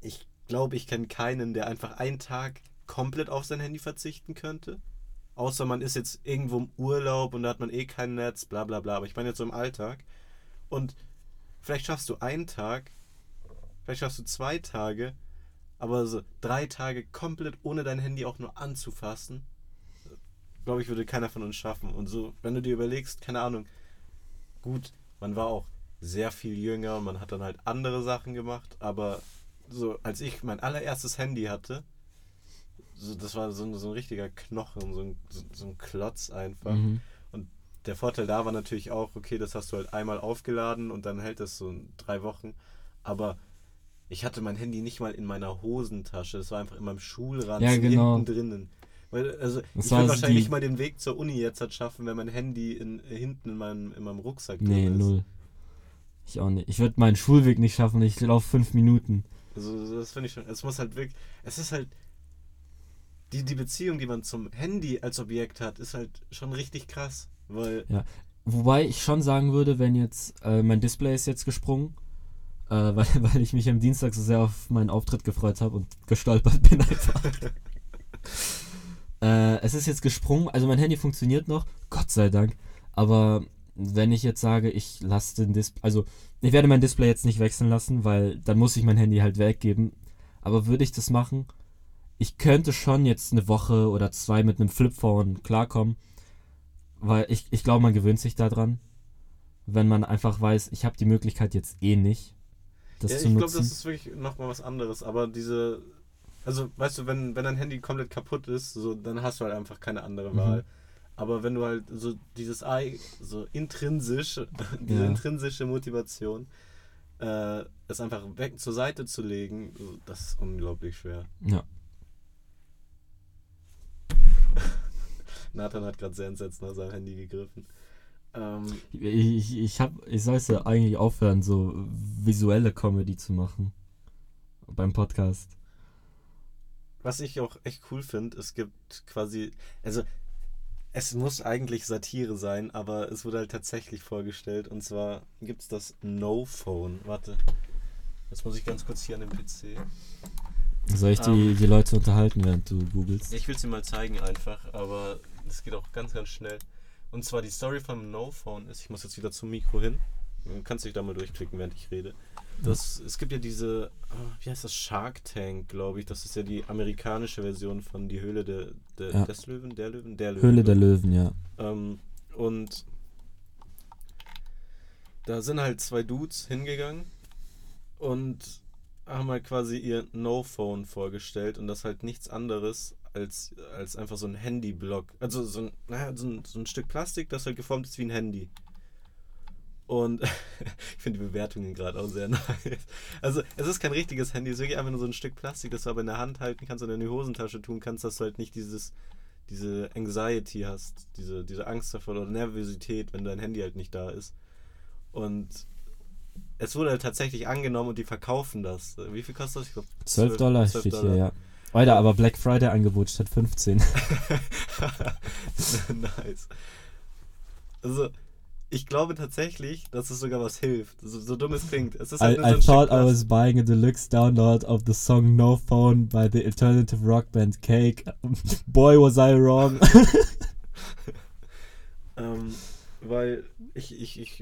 ich glaube, ich kenne keinen, der einfach einen Tag komplett auf sein Handy verzichten könnte. Außer man ist jetzt irgendwo im Urlaub und da hat man eh kein Netz, bla bla bla. Aber ich meine jetzt so im Alltag. Und vielleicht schaffst du einen Tag, vielleicht schaffst du 2 Tage, aber so 3 Tage komplett ohne dein Handy auch nur anzufassen, glaube ich, würde keiner von uns schaffen. Und so, wenn du dir überlegst, keine Ahnung, gut, man war auch sehr viel jünger und man hat dann halt andere Sachen gemacht, aber so, als ich mein allererstes Handy hatte, so, das war so ein richtiger Knochen, so ein Klotz einfach. Mhm. Und der Vorteil da war natürlich auch, okay, das hast du halt einmal aufgeladen und dann hält das so 3 Wochen. Aber ich hatte mein Handy nicht mal in meiner Hosentasche, das war einfach in meinem Schulranzen, ja, genau, hinten drinnen. Weil, also das, ich würde wahrscheinlich nicht mal den Weg zur Uni jetzt halt schaffen, wenn mein Handy hinten in meinem Rucksack drin ist. Nee, null. Ich auch nicht. Ich würde meinen Schulweg nicht schaffen, ich laufe 5 Minuten. Also das finde ich schon, es muss halt wirklich, es ist halt, die Beziehung, die man zum Handy als Objekt hat, ist halt schon richtig krass, weil... Ja. Wobei ich schon sagen würde, wenn jetzt, mein Display ist jetzt gesprungen, weil ich mich am Dienstag so sehr auf meinen Auftritt gefreut habe und gestolpert bin einfach. Es ist jetzt gesprungen, also mein Handy funktioniert noch, Gott sei Dank, aber wenn ich jetzt sage, ich lasse den Display, also ich werde mein Display jetzt nicht wechseln lassen, weil dann muss ich mein Handy halt weggeben, aber würde ich das machen... Ich könnte schon jetzt 1 Woche oder 2 mit einem Flipphone klarkommen, weil ich glaube, man gewöhnt sich daran, wenn man einfach weiß, ich habe die Möglichkeit jetzt eh nicht, das zu nutzen. Ich glaube, das ist wirklich nochmal was anderes, aber diese, also weißt du, wenn dein Handy komplett kaputt ist, so, dann hast du halt einfach keine andere Wahl. Mhm. Aber wenn du halt so dieses Ei, so intrinsisch, diese intrinsische Motivation, es einfach weg zur Seite zu legen, so, das ist unglaublich schwer. Ja. Nathan hat gerade sehr entsetzt nach seinem Handy gegriffen. Ich soll es ja eigentlich aufhören, so visuelle Comedy zu machen. Beim Podcast. Was ich auch echt cool finde, es gibt quasi, also es muss eigentlich Satire sein, aber es wurde halt tatsächlich vorgestellt. Und zwar gibt es das No-Phone. Warte, jetzt muss ich ganz kurz hier an den PC... Soll ich die Leute unterhalten, während du googelst? Ich will es dir mal zeigen einfach, aber es geht auch ganz, ganz schnell. Und zwar die Story vom No-Phone ist, ich muss jetzt wieder zum Mikro hin, du kannst dich da mal durchklicken, während ich rede. Es gibt ja diese, wie heißt das, Shark Tank, glaube ich, das ist ja die amerikanische Version von die Höhle der Löwen. Höhle der Löwen, ja. Und da sind halt 2 Dudes hingegangen und haben halt quasi ihr No-Phone vorgestellt und das halt nichts anderes als einfach so ein Handyblock. Also so ein Stück Plastik, das halt geformt ist wie ein Handy. Und ich finde die Bewertungen gerade auch sehr nice. Also es ist kein richtiges Handy, es ist wirklich einfach nur so ein Stück Plastik, das du aber in der Hand halten kannst oder in die Hosentasche tun kannst, dass du halt nicht diese Anxiety hast, diese Angst davor oder Nervosität, wenn dein Handy halt nicht da ist. Und es wurde halt tatsächlich angenommen und die verkaufen das. Wie viel kostet das? Ich glaube, $12 steht hier, ja. Alter, aber Black Friday Angebot statt 15. Nice. Also, ich glaube tatsächlich, dass es sogar was hilft. So dumm es klingt. Es ist halt I thought I was buying a deluxe download of the song No Phone by the alternative rock band Cake. Boy, was I wrong. Weil ich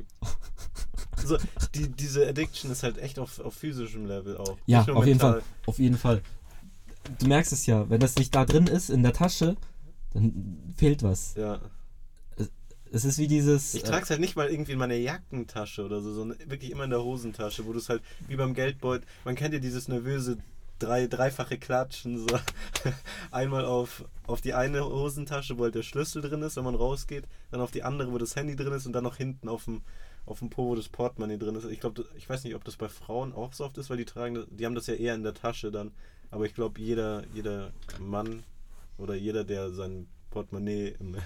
also diese Addiction ist halt echt auf physischem Level auch. Ja, auf jeden Fall. Auf jeden Fall. Du merkst es ja, wenn das nicht da drin ist, in der Tasche, dann fehlt was. Ja. Es ist wie dieses... Ich trage es halt nicht mal irgendwie in meine Jackentasche oder so, sondern wirklich immer in der Hosentasche, wo du es halt, wie beim Geldbeutel, man kennt ja dieses nervöse dreifache Klatschen, so einmal auf die eine Hosentasche, wo halt der Schlüssel drin ist, wenn man rausgeht, dann auf die andere, wo das Handy drin ist und dann noch hinten auf dem Po, wo das Portemonnaie drin ist. Ich glaube, ich weiß nicht, ob das bei Frauen auch so oft ist, weil die haben das ja eher in der Tasche dann. Aber ich glaube, jeder Mann oder jeder, der sein Portemonnaie in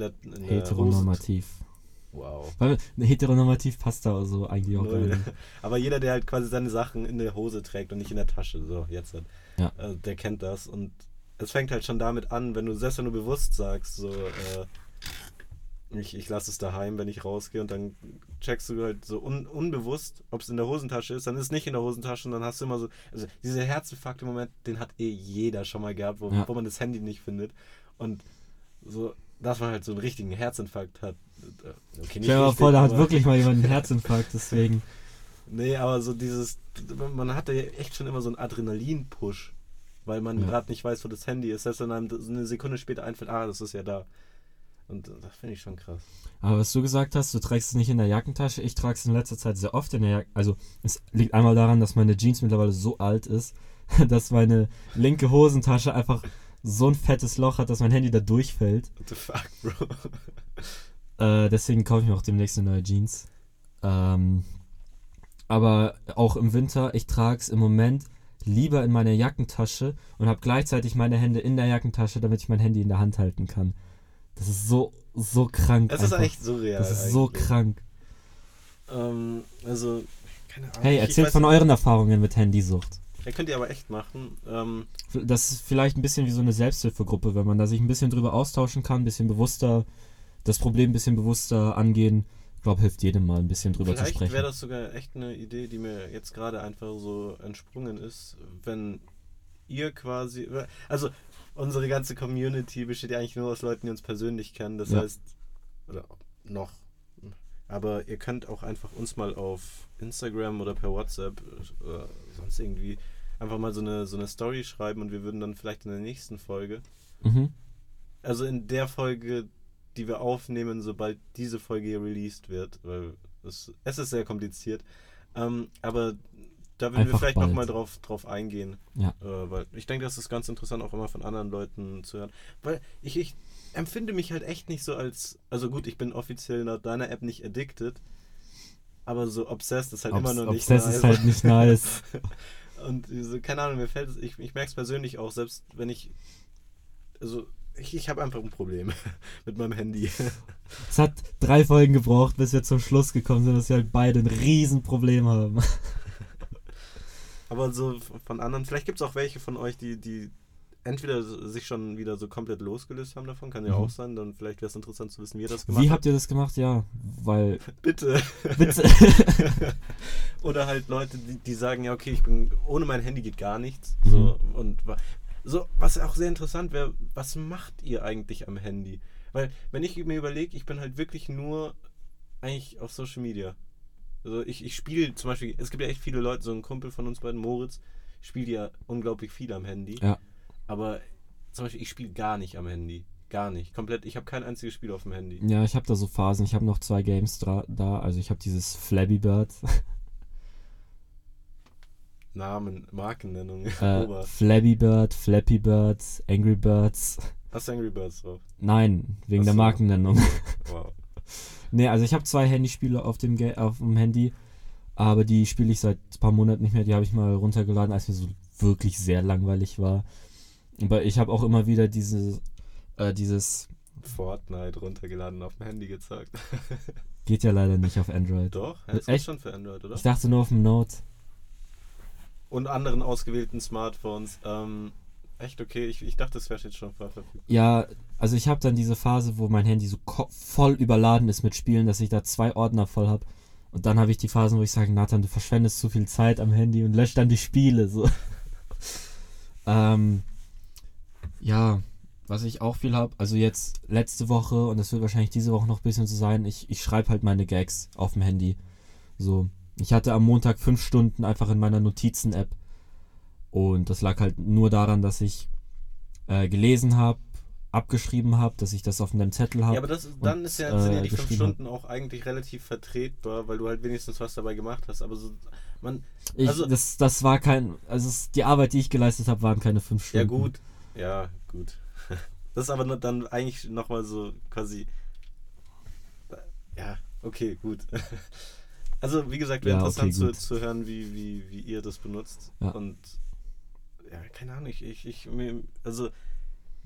der heteronormativ. Wow. Weil heteronormativ passt da also eigentlich auch rein. Aber jeder, der halt quasi seine Sachen in der Hose trägt und nicht in der Tasche, so jetzt halt, ja. Der kennt das. Und es fängt halt schon damit an, wenn du selbst nur bewusst sagst, so ich lasse es daheim, wenn ich rausgehe, und dann checkst du halt so unbewusst, ob es in der Hosentasche ist, dann ist es nicht in der Hosentasche, und dann hast du immer so, also dieser Herzinfarkt-Moment, den hat jeder schon mal gehabt, wo man das Handy nicht findet. Und so, dass man halt so einen richtigen Herzinfarkt hat. Okay, nicht ich richtig, vor, da hat wirklich mal jemand einen Herzinfarkt, deswegen. Nee, aber so dieses, man hatte ja echt schon immer so einen Adrenalin-Push, weil man gerade nicht weiß, wo das Handy ist, selbst wenn einem eine Sekunde später einfällt, das ist ja da. Und das finde ich schon krass. Aber was du gesagt hast, du trägst es nicht in der Jackentasche, ich trage es in letzter Zeit sehr oft in der Jackentasche. Also es liegt einmal daran, dass meine Jeans mittlerweile so alt ist, dass meine linke Hosentasche einfach so ein fettes Loch hat, dass mein Handy da durchfällt. What the fuck, bro? Deswegen kaufe ich mir auch demnächst eine neue Jeans. Aber auch im Winter, ich trage es im Moment lieber in meiner Jackentasche und habe gleichzeitig meine Hände in der Jackentasche, damit ich mein Handy in der Hand halten kann. Das ist so krank. Das einfach. Ist echt surreal. Das ist eigentlich so krank. Also, keine Ahnung. Hey, erzählt von euren Erfahrungen mit Handysucht. Ja, könnt ihr aber echt machen. Das ist vielleicht ein bisschen wie so eine Selbsthilfegruppe, wenn man da sich ein bisschen drüber austauschen kann, ein bisschen bewusster, das Problem ein bisschen bewusster angehen. Ich glaube, hilft jedem mal ein bisschen drüber vielleicht zu sprechen. Vielleicht wäre das sogar echt eine Idee, die mir jetzt gerade einfach so entsprungen ist, wenn ihr quasi... Also, unsere ganze Community besteht ja eigentlich nur aus Leuten, die uns persönlich kennen. Das heißt, oder noch. Aber ihr könnt auch einfach uns mal auf Instagram oder per WhatsApp oder sonst irgendwie einfach mal so eine Story schreiben, und wir würden dann vielleicht in der nächsten Folge, also in der Folge, die wir aufnehmen, sobald diese Folge hier released wird, weil es ist sehr kompliziert, aber da würden einfach wir vielleicht nochmal drauf eingehen, weil ich denke, das ist ganz interessant, auch immer von anderen Leuten zu hören, weil ich empfinde mich halt echt nicht so als, also gut, ich bin offiziell nach deiner App nicht addicted, aber so obsessed ist halt immer noch nicht nice. Obsessed ist halt nicht nice. Und so, keine Ahnung, mir fällt es, ich merke es persönlich auch, selbst wenn ich, also ich habe einfach ein Problem mit meinem Handy. Es hat 3 Folgen gebraucht, bis wir zum Schluss gekommen sind, dass wir halt beide ein Riesenproblem haben. Aber so von anderen, vielleicht gibt es auch welche von euch, die entweder sich schon wieder so komplett losgelöst haben davon, kann ja auch sein, dann vielleicht wäre es interessant zu wissen, wie ihr das gemacht habt. Wie habt ihr das gemacht? Ja, weil... Bitte! Oder halt Leute, die sagen, ja okay, ich bin, ohne mein Handy geht gar nichts. So, und so, was auch sehr interessant wäre, was macht ihr eigentlich am Handy? Weil, wenn ich mir überlege, ich bin halt wirklich nur eigentlich auf Social Media. Also ich spiele zum Beispiel, es gibt ja echt viele Leute, so ein Kumpel von uns beiden, Moritz, spielt ja unglaublich viel am Handy. Ja. Aber zum Beispiel, ich spiele gar nicht am Handy. Gar nicht. Komplett, ich habe kein einziges Spiel auf dem Handy. Ja, ich habe da so Phasen. Ich habe noch 2 Games da. Also ich habe dieses Flappy Bird. Namen, Markennennung. Flappy Bird, Angry Birds. Hast du Angry Birds drauf? Nein, wegen der Markennennung. Wow. Nee, also ich habe 2 Handyspiele auf dem Handy, aber die spiele ich seit ein paar Monaten nicht mehr. Die habe ich mal runtergeladen, als mir so wirklich sehr langweilig war. Aber ich habe auch immer wieder dieses Fortnite runtergeladen, auf dem Handy gezockt. Geht ja leider nicht auf Android. Doch, das ist schon für Android, oder? Ich dachte nur auf dem Note. Und anderen ausgewählten Smartphones. Echt okay, ich dachte, das wäre jetzt schon verfügbar. Ja, also ich habe dann diese Phase, wo mein Handy so voll überladen ist mit Spielen, dass ich da 2 Ordner voll habe. Und dann habe ich die Phasen, wo ich sage, Nathan, du verschwendest zu viel Zeit am Handy, und löscht dann die Spiele. So. Ja, was ich auch viel habe, also jetzt letzte Woche, und das wird wahrscheinlich diese Woche noch ein bisschen so sein, ich schreibe halt meine Gags auf dem Handy. So, ich hatte am Montag 5 Stunden einfach in meiner Notizen-App. Und das lag halt nur daran, dass ich gelesen habe, abgeschrieben habe, dass ich das auf einem Zettel habe. Ja, aber dann sind ja die 5 Stunden auch eigentlich relativ vertretbar, weil du halt wenigstens was dabei gemacht hast. Aber so, das war kein, also die Arbeit, die ich geleistet habe, waren keine 5 Stunden. Ja, gut. Das ist aber dann eigentlich nochmal so quasi, ja, okay, gut. Also, wie gesagt, wäre interessant zu hören, wie ihr das benutzt. Ja. Und ja, keine Ahnung, ich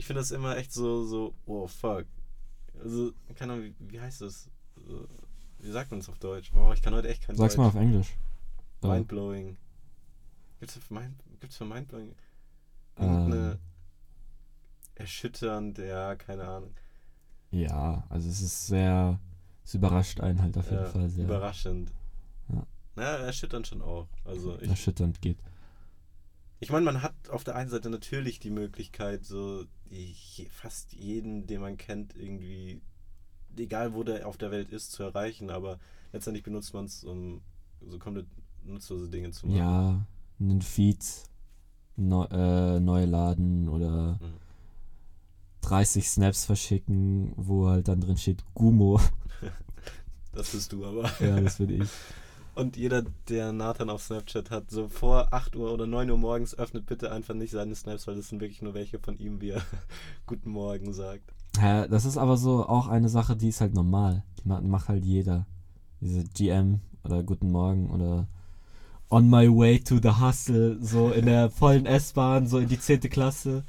finde das immer echt so, oh fuck. Also, keine Ahnung, wie heißt das? Wie sagt man es auf Deutsch? Boah, ich kann heute echt kein Deutsch. Sag's mal auf Englisch. Mindblowing. Gibt's für Mindblowing? Irgendeine erschütternd, ja, keine Ahnung. Ja, also es überrascht einen halt auf jeden Fall sehr. Überraschend. Ja. Naja, erschütternd schon auch. Also erschütternd geht. Ich meine, man hat auf der einen Seite natürlich die Möglichkeit, so fast jeden, den man kennt, irgendwie, egal wo der auf der Welt ist, zu erreichen, aber letztendlich benutzt man es, um so komplett nutzlose Dinge zu machen. Ja, einen Feed neu laden oder 30 Snaps verschicken, wo halt dann drin steht Gummo. Das bist du aber. Ja, das bin ich. Und jeder, der Nathan auf Snapchat hat, so vor 8 Uhr oder 9 Uhr morgens, öffnet bitte einfach nicht seine Snaps, weil das sind wirklich nur welche von ihm, wie er Guten Morgen sagt. Ja, das ist aber so auch eine Sache, die ist halt normal. Die macht halt jeder. Diese GM oder Guten Morgen oder On my way to the hustle, so in der vollen S-Bahn, so in die 10. Klasse.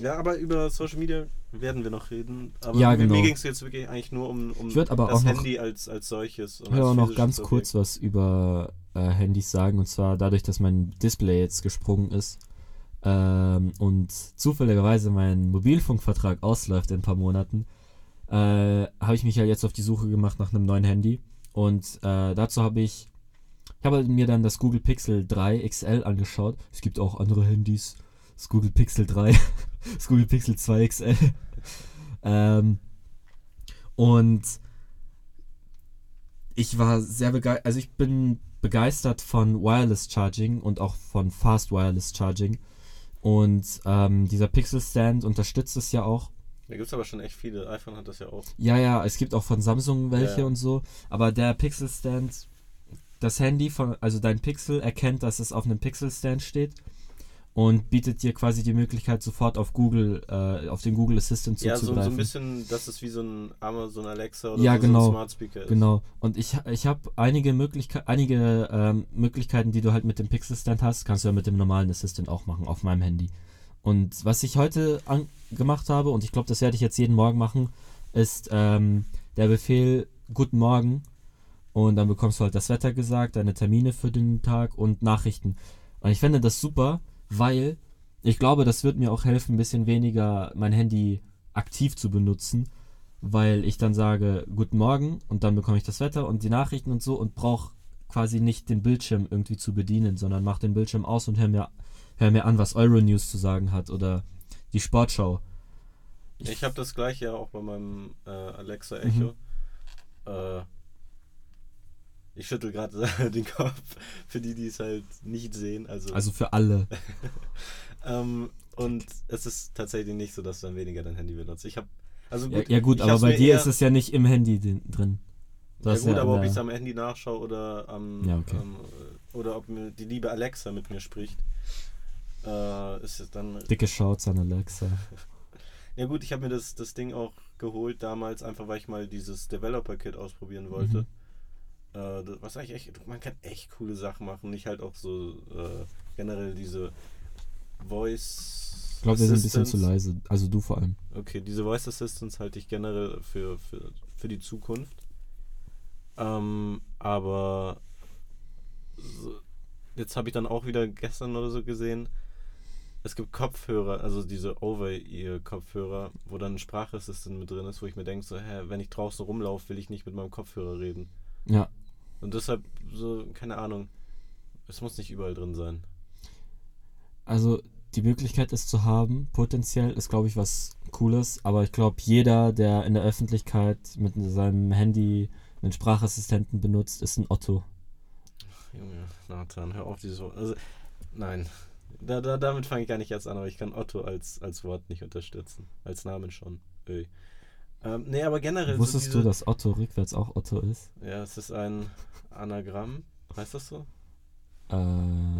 Ja, aber über Social Media werden wir noch reden. Aber ja, genau. Mir ging es jetzt wirklich eigentlich nur um das Handy als solches. Ich würde auch noch ganz kurz was über Handys sagen. Und zwar dadurch, dass mein Display jetzt gesprungen ist und zufälligerweise mein Mobilfunkvertrag ausläuft in ein paar Monaten, habe ich mich ja jetzt auf die Suche gemacht nach einem neuen Handy. Und dazu habe ich habe mir dann das Google Pixel 3 XL angeschaut. Es gibt auch andere Handys. Das Google Pixel 3, das Google Pixel 2 XL. Und ich war sehr begeistert, also ich bin begeistert von Wireless Charging und auch von Fast Wireless Charging. Und dieser Pixel Stand unterstützt es ja auch. Da gibt es aber schon echt viele. iPhone hat das ja auch. Ja, es gibt auch von Samsung welche und so. Aber der Pixel Stand, das Handy also dein Pixel erkennt, dass es auf einem Pixel Stand steht. Und bietet dir quasi die Möglichkeit, sofort auf Google, auf den Google Assistant zuzugreifen. Ja, so ein bisschen, dass es wie so ein Amazon Alexa oder so ein Smart Speaker ist. Genau. Und ich habe einige Möglichkeiten, die du halt mit dem Pixel Stand hast, kannst du ja mit dem normalen Assistant auch machen, auf meinem Handy. Und was ich heute gemacht habe, und ich glaube, das werde ich jetzt jeden Morgen machen, ist der Befehl Guten Morgen. Und dann bekommst du halt das Wetter gesagt, deine Termine für den Tag und Nachrichten. Und ich fände das super, weil ich glaube, das wird mir auch helfen, ein bisschen weniger mein Handy aktiv zu benutzen, weil ich dann sage, Guten Morgen, und dann bekomme ich das Wetter und die Nachrichten und so und brauche quasi nicht den Bildschirm irgendwie zu bedienen, sondern mache den Bildschirm aus und hör mir an, was Euronews zu sagen hat oder die Sportschau. Ich habe das gleiche ja auch bei meinem Alexa Echo. Ich schüttel gerade den Kopf, für die es halt nicht sehen. Also für alle. Und es ist tatsächlich nicht so, dass du dann weniger dein Handy benutzt. Ja gut, aber bei dir ist es ja nicht im Handy drin. Aber ob ich es am Handy nachschaue oder oder ob mir die liebe Alexa mit mir spricht, ist es dann... Dicke Shouts an Alexa. Ja gut, ich habe mir das Ding auch geholt damals, einfach weil ich mal dieses Developer-Kit ausprobieren wollte. Was eigentlich echt, man kann echt coole Sachen machen, nicht halt auch so generell diese Voice. Ich glaube, wir sind ein bisschen zu leise, also du vor allem. Okay, diese Voice Assistance halte ich generell für die Zukunft. Aber so, jetzt habe ich dann auch wieder gestern oder so gesehen, es gibt Kopfhörer, also diese Over-Ear-Kopfhörer, wo dann ein Sprachassistent mit drin ist, wo ich mir denke, so, wenn ich draußen rumlaufe, will ich nicht mit meinem Kopfhörer reden. Ja. Und deshalb, so, keine Ahnung, es muss nicht überall drin sein. Also, die Möglichkeit, es zu haben, potenziell, ist, glaube ich, was Cooles. Aber ich glaube, jeder, der in der Öffentlichkeit mit seinem Handy einen Sprachassistenten benutzt, ist ein Otto. Ach, Junge, Nathan, hör auf, dieses Wort. Also, nein, damit fange ich gar nicht erst an, aber ich kann Otto als Wort nicht unterstützen. Als Namen schon. Nee, aber generell... Wusstest du, dass Otto rückwärts auch Otto ist? Ja, es ist ein Anagramm. Heißt das so?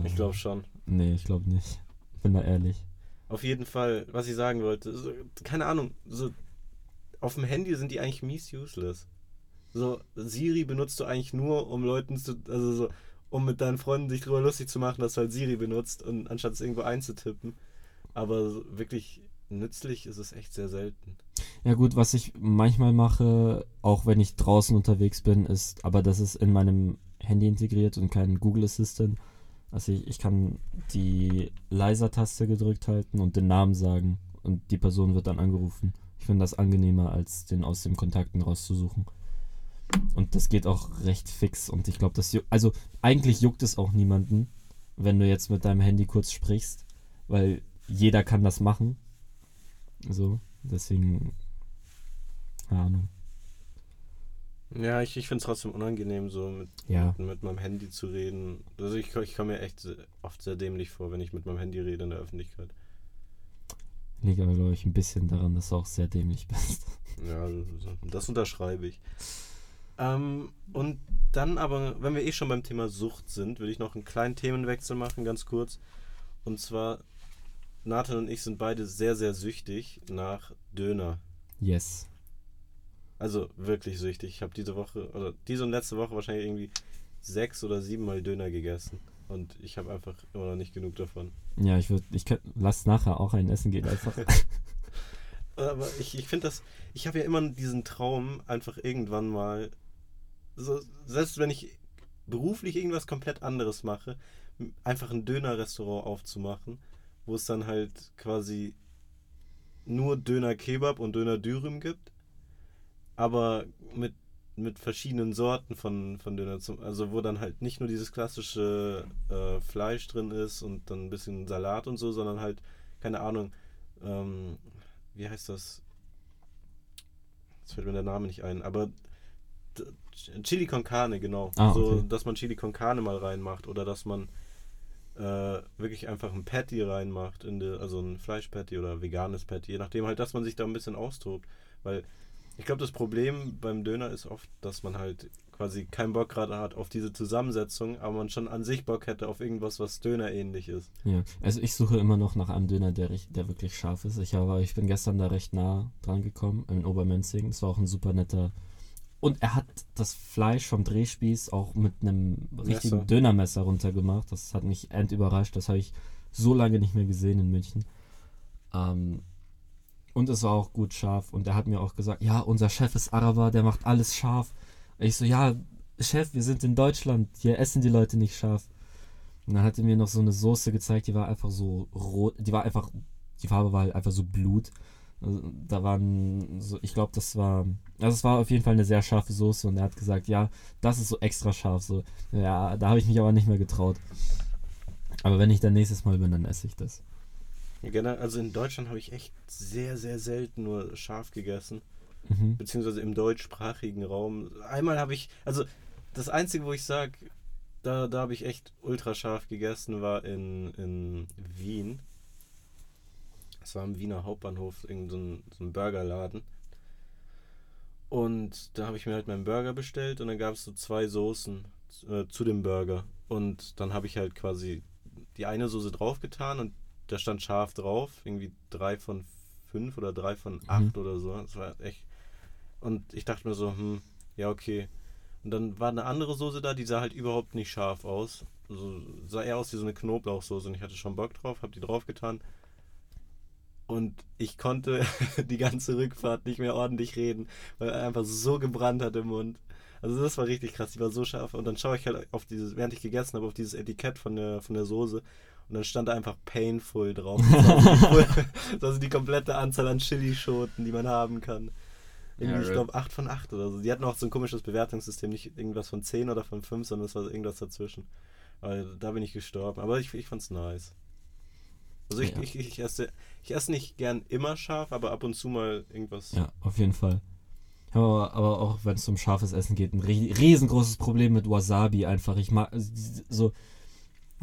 Ich glaube schon. Nee, ich glaube nicht. Bin da ehrlich. Auf jeden Fall, was ich sagen wollte, so, keine Ahnung, so auf dem Handy sind die eigentlich mies useless. So, Siri benutzt du eigentlich nur, um Leuten zu... Also so, um mit deinen Freunden dich drüber lustig zu machen, dass du halt Siri benutzt und anstatt es irgendwo einzutippen. Aber wirklich nützlich ist es echt sehr selten. Ja gut, was ich manchmal mache, auch wenn ich draußen unterwegs bin, ist, aber das ist in meinem Handy integriert und kein Google Assistant. Also ich kann die Leiser-Taste gedrückt halten und den Namen sagen und die Person wird dann angerufen. Ich finde das angenehmer, als den aus den Kontakten rauszusuchen. Und das geht auch recht fix und ich glaube, also eigentlich juckt es auch niemanden, wenn du jetzt mit deinem Handy kurz sprichst, weil jeder kann das machen. So, deswegen, keine Ahnung. Ja, ich finde es trotzdem unangenehm, so mit meinem Handy zu reden. Also ich komme mir echt oft sehr dämlich vor, wenn ich mit meinem Handy rede in der Öffentlichkeit. Liegt aber, glaube ich, ein bisschen daran, dass du auch sehr dämlich bist. Ja, das unterschreibe ich. Und dann aber, wenn wir eh schon beim Thema Sucht sind, würde ich noch einen kleinen Themenwechsel machen, ganz kurz. Und zwar, Nathan und ich sind beide sehr, sehr süchtig nach Döner. Yes. Also wirklich süchtig. Ich habe diese und letzte Woche wahrscheinlich irgendwie 6 oder 7 Mal Döner gegessen. Und ich habe einfach immer noch nicht genug davon. Ja, lass nachher auch ein Essen gehen einfach. Aber ich finde das, ich habe ja immer diesen Traum, einfach irgendwann mal, so, selbst wenn ich beruflich irgendwas komplett anderes mache, einfach ein Dönerrestaurant aufzumachen, wo es dann halt quasi nur Döner-Kebab und Döner-Dürüm gibt. Aber mit verschiedenen Sorten von Döner, also wo dann halt nicht nur dieses klassische Fleisch drin ist und dann ein bisschen Salat und so, sondern halt, keine Ahnung, wie heißt das? Jetzt fällt mir der Name nicht ein, aber Chili con Carne, genau. Ah, so, okay. Dass man Chili con Carne mal reinmacht oder dass man wirklich einfach ein Patty reinmacht, also ein Fleischpatty oder ein veganes Patty, je nachdem halt, dass man sich da ein bisschen austobt, weil ich glaube, das Problem beim Döner ist oft, dass man halt quasi keinen Bock gerade hat auf diese Zusammensetzung, aber man schon an sich Bock hätte auf irgendwas, was Döner-ähnlich ist. Ja, also ich suche immer noch nach einem Döner, der wirklich scharf ist. Ich bin gestern da recht nah dran gekommen, in Obermenzing. Es war auch ein super netter... Und er hat das Fleisch vom Drehspieß auch mit einem richtigen Dönermesser runtergemacht. Das hat mich überrascht. Das habe ich so lange nicht mehr gesehen in München. Und es war auch gut scharf. Und er hat mir auch gesagt, ja, unser Chef ist Araber, der macht alles scharf. Ich so, ja, Chef, wir sind in Deutschland, hier essen die Leute nicht scharf. Und dann hat er mir noch so eine Soße gezeigt, die war einfach so rot, die Farbe war halt einfach so Blut. Also, es war auf jeden Fall eine sehr scharfe Soße. Und er hat gesagt, ja, das ist so extra scharf. So, ja, da habe ich mich aber nicht mehr getraut. Aber wenn ich dann nächstes Mal bin, dann esse ich das. Also in Deutschland habe ich echt sehr, sehr selten nur scharf gegessen, beziehungsweise im deutschsprachigen Raum. Einmal habe ich, also das Einzige, wo ich sage, da habe ich echt ultra scharf gegessen, war in Wien. Es war im Wiener Hauptbahnhof, so ein Burgerladen. Und da habe ich mir halt meinen Burger bestellt und dann gab es so 2 Soßen zu dem Burger. Und dann habe ich halt quasi die eine Soße draufgetan und da stand scharf drauf, irgendwie 3 von 5 oder 3 von 8 oder so. Das war echt. Und ich dachte mir so, ja, okay. Und dann war eine andere Soße da, die sah halt überhaupt nicht scharf aus. Also sah eher aus wie so eine Knoblauchsoße und ich hatte schon Bock drauf, hab die draufgetan. Und ich konnte die ganze Rückfahrt nicht mehr ordentlich reden, weil er einfach so gebrannt hat im Mund. Also das war richtig krass, die war so scharf. Und dann schaue ich halt auf dieses, während ich gegessen habe, auf dieses Etikett von der Soße. Und dann stand da einfach Painful drauf. Das ist die komplette Anzahl an Chilischoten, die man haben kann. Irgendwie, ja, ich glaube, 8 von 8 oder so. Die hatten auch so ein komisches Bewertungssystem. Nicht irgendwas von 10 oder von 5, sondern es war irgendwas dazwischen. Aber da bin ich gestorben. Aber ich fand's nice. Also ich esse nicht gern immer scharf, aber ab und zu mal irgendwas. Ja, auf jeden Fall. Aber auch wenn es um scharfes Essen geht, ein riesengroßes Problem mit Wasabi einfach. Ich mag so...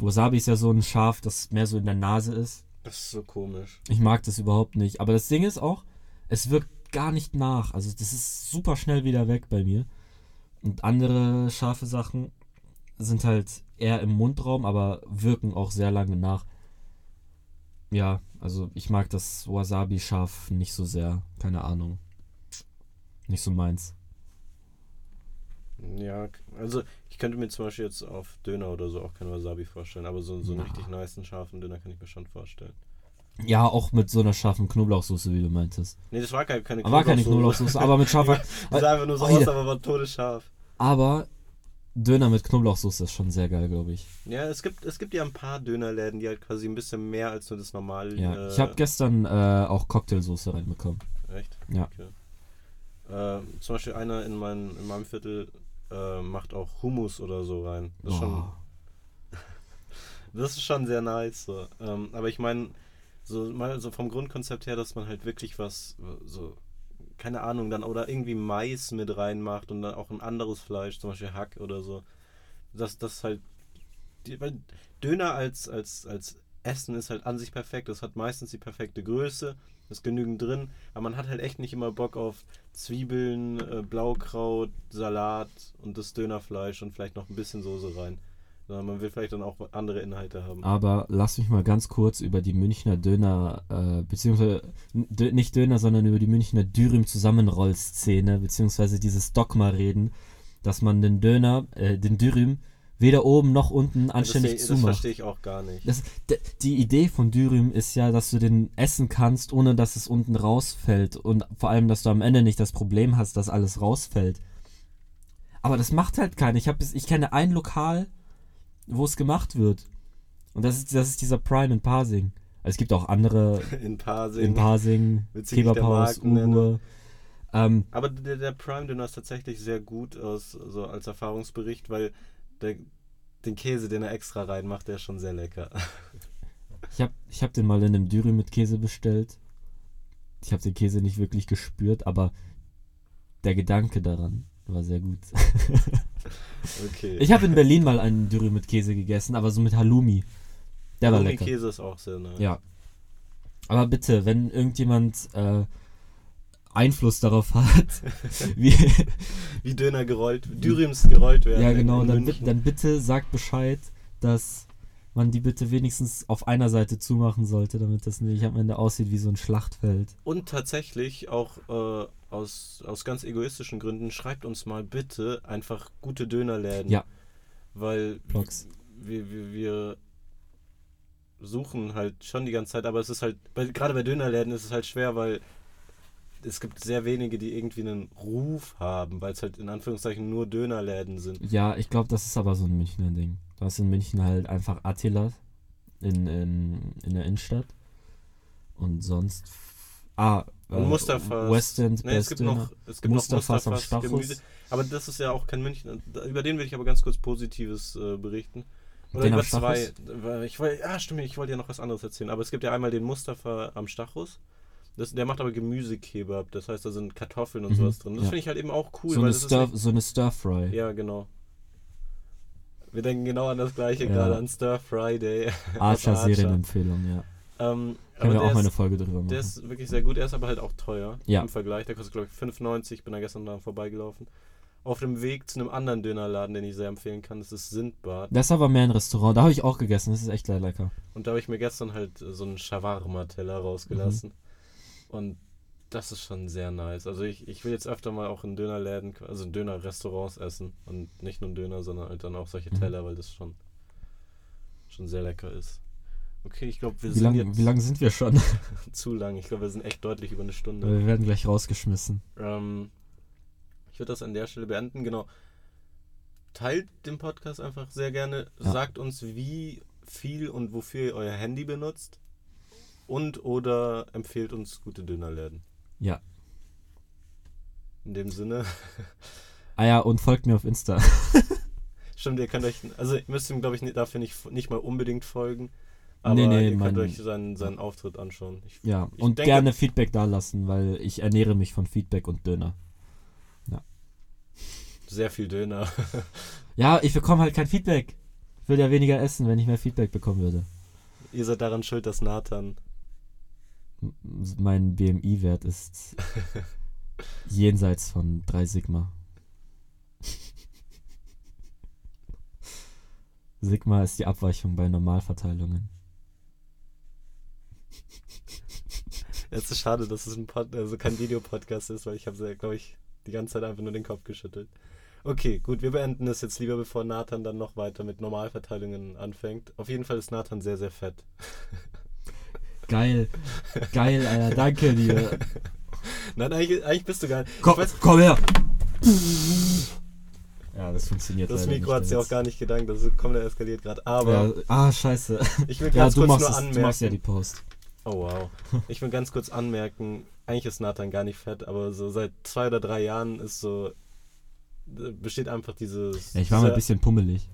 Wasabi ist ja so ein Scharf, das mehr so in der Nase ist. Das ist so komisch. Ich mag das überhaupt nicht. Aber das Ding ist auch, es wirkt gar nicht nach. Also das ist super schnell wieder weg bei mir. Und andere scharfe Sachen sind halt eher im Mundraum, aber wirken auch sehr lange nach. Ja, also ich mag das Wasabi-Scharf nicht so sehr. Keine Ahnung. Nicht so meins. Ja, also ich könnte mir zum Beispiel jetzt auf Döner oder so auch kein Wasabi vorstellen, aber so einen richtig niceen, scharfen Döner kann ich mir schon vorstellen. Ja, auch mit so einer scharfen Knoblauchsoße, wie du meintest. Nee, das war keine Knoblauchsoße. War keine Knoblauchsoße, aber mit scharfer... Das sah einfach nur so aus, aber war todesscharf. Aber Döner mit Knoblauchsoße ist schon sehr geil, glaube ich. Ja, es gibt ja ein paar Dönerläden, die halt quasi ein bisschen mehr als nur das normale... Ja, ich habe gestern auch Cocktailsoße reinbekommen. Echt? Ja. Okay. Zum Beispiel einer in meinem Viertel macht auch Hummus oder so rein. Das ist schon... Das ist schon sehr nice. So. Aber ich meine... So mal so vom Grundkonzept her, dass man halt wirklich was, so, keine Ahnung, dann oder irgendwie Mais mit reinmacht und dann auch ein anderes Fleisch, zum Beispiel Hack oder so. Das halt, weil Döner als Essen ist halt an sich perfekt, das hat meistens die perfekte Größe, ist genügend drin, aber man hat halt echt nicht immer Bock auf Zwiebeln, Blaukraut, Salat und das Dönerfleisch und vielleicht noch ein bisschen Soße rein. Man will vielleicht dann auch andere Inhalte haben. Aber lass mich mal ganz kurz über die Münchner Döner, beziehungsweise nicht Döner, sondern über die Münchner Dürüm-Zusammenroll-Szene, beziehungsweise dieses Dogma reden, dass man den Döner, den Dürüm, weder oben noch unten anständig zumacht. Das verstehe ich auch gar nicht. Die Idee von Dürüm ist ja, dass du den essen kannst, ohne dass es unten rausfällt. Und vor allem, dass du am Ende nicht das Problem hast, dass alles rausfällt. Aber das macht halt keiner. Ich kenne ein Lokal, wo es gemacht wird. Und das ist dieser Prime in Pasing. Also es gibt auch andere in Pasing Kebabhaus, Uwe. Aber der Prime-Döner ist tatsächlich sehr gut aus, so als Erfahrungsbericht, weil den Käse, den er extra reinmacht, der ist schon sehr lecker. Ich hab den mal in einem Dürüm mit Käse bestellt. Ich habe den Käse nicht wirklich gespürt, aber der Gedanke daran war sehr gut. Okay. Ich habe in Berlin mal einen Dürüm mit Käse gegessen, aber so mit Halloumi. Der war lecker. Käse ist auch sehr nice. Ja. Aber bitte, wenn irgendjemand Einfluss darauf hat, wie Döner Dürüms gerollt werden. Ja, genau, dann bitte sagt Bescheid, dass man die bitte wenigstens auf einer Seite zumachen sollte, damit das nicht am Ende aussieht wie so ein Schlachtfeld. Und tatsächlich auch aus ganz egoistischen Gründen, schreibt uns mal bitte einfach gute Dönerläden. Ja. Weil wir suchen halt schon die ganze Zeit, aber es ist halt, gerade bei Dönerläden ist es halt schwer, weil es gibt sehr wenige, die irgendwie einen Ruf haben, weil es halt in Anführungszeichen nur Dönerläden sind. Ja, ich glaube, das ist aber so ein Münchner Ding. Du hast in München halt einfach Attila in der Innenstadt und sonst... Mustafa. Westend, nee, es gibt Mustafas noch Mustafas am Stachus. Aber das ist ja auch kein München. Über den will ich aber ganz kurz Positives berichten. Oder den über zwei. Ich wollte ja noch was anderes erzählen. Aber es gibt ja einmal den Mustafa am Stachus. Der macht aber Gemüsekebab. Das heißt, da sind Kartoffeln und sowas drin. Das finde ich halt eben auch cool. So eine Stir-Fry. Ja, genau. Wir denken genau an das Gleiche gerade, an Stir-Fry Day. Archer-Serienempfehlung, ja. Können wir auch mal eine Folge drüber machen. Der ist wirklich sehr gut, er ist aber halt auch teuer im Vergleich. Der kostet, glaube ich, 5,90. Ich bin da gestern daran vorbeigelaufen. Auf dem Weg zu einem anderen Dönerladen, den ich sehr empfehlen kann, das ist Sindbad. Das ist aber mehr ein Restaurant, da habe ich auch gegessen, das ist echt lecker. Und da habe ich mir gestern halt so einen Shawarma-Teller rausgelassen. Mhm. Und das ist schon sehr nice. Also ich will jetzt öfter mal auch in Dönerläden, also in Dönerrestaurants essen. Und nicht nur Döner, sondern halt dann auch solche Teller, weil das schon sehr lecker ist. Okay, ich glaube, wie lang sind wir schon? Zu lang. Ich glaube, wir sind echt deutlich über eine Stunde. Wir werden gleich rausgeschmissen. Ich würde das an der Stelle beenden. Genau. Teilt den Podcast einfach sehr gerne. Ja. Sagt uns, wie viel und wofür ihr euer Handy benutzt. Und oder empfehlt uns gute Dönerläden. Ja. In dem Sinne. Ah ja, und folgt mir auf Insta. Stimmt, ihr könnt euch... Also ihr müsst ihm, glaube ich, dafür nicht mal unbedingt folgen. Aber ihr könnt euch seinen Auftritt anschauen. Ich denke, gerne Feedback da lassen, weil ich ernähre mich von Feedback und Döner. Ja. Sehr viel Döner. Ja, ich bekomme halt kein Feedback. Ich würde ja weniger essen, wenn ich mehr Feedback bekommen würde. Ihr seid daran schuld, dass Nathan... Mein BMI-Wert ist jenseits von 3 Sigma. Sigma ist die Abweichung bei Normalverteilungen. Es ist schade, dass es kein Videopodcast ist, weil ich habe, glaube ich, die ganze Zeit einfach nur den Kopf geschüttelt. Okay, gut, wir beenden das jetzt lieber, bevor Nathan dann noch weiter mit Normalverteilungen anfängt. Auf jeden Fall ist Nathan sehr, sehr fett. Geil. Geil, Alter, danke dir. Nein, eigentlich bist du gar nicht. Komm her! Ja, das funktioniert das leider Mikro nicht. Das Mikro hat sich auch gar nicht gedankt, also komm, der eskaliert gerade. Aber. Ja, scheiße. Ich will ganz kurz nur anmerken. Du machst ja die Post. Oh, wow. Ich will ganz kurz anmerken, eigentlich ist Nathan gar nicht fett, aber so seit 2 oder 3 Jahren ist so. Besteht einfach dieses. Ja, ich war mal ein bisschen pummelig.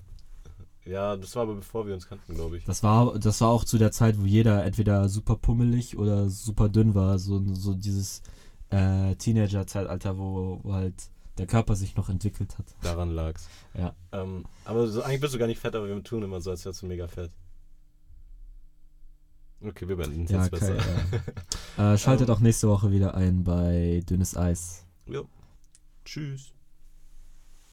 Ja, das war aber bevor wir uns kannten, glaube ich. Das war auch zu der Zeit, wo jeder entweder super pummelig oder super dünn war. So dieses Teenager-Zeitalter, wo halt der Körper sich noch entwickelt hat. Daran lag's. Ja. Aber so, eigentlich bist du gar nicht fett, aber wir tun immer so, als wärst du mega fett. Okay, wir beenden es jetzt besser. Schaltet auch nächste Woche wieder ein bei Dennis Eis. Jo. Tschüss.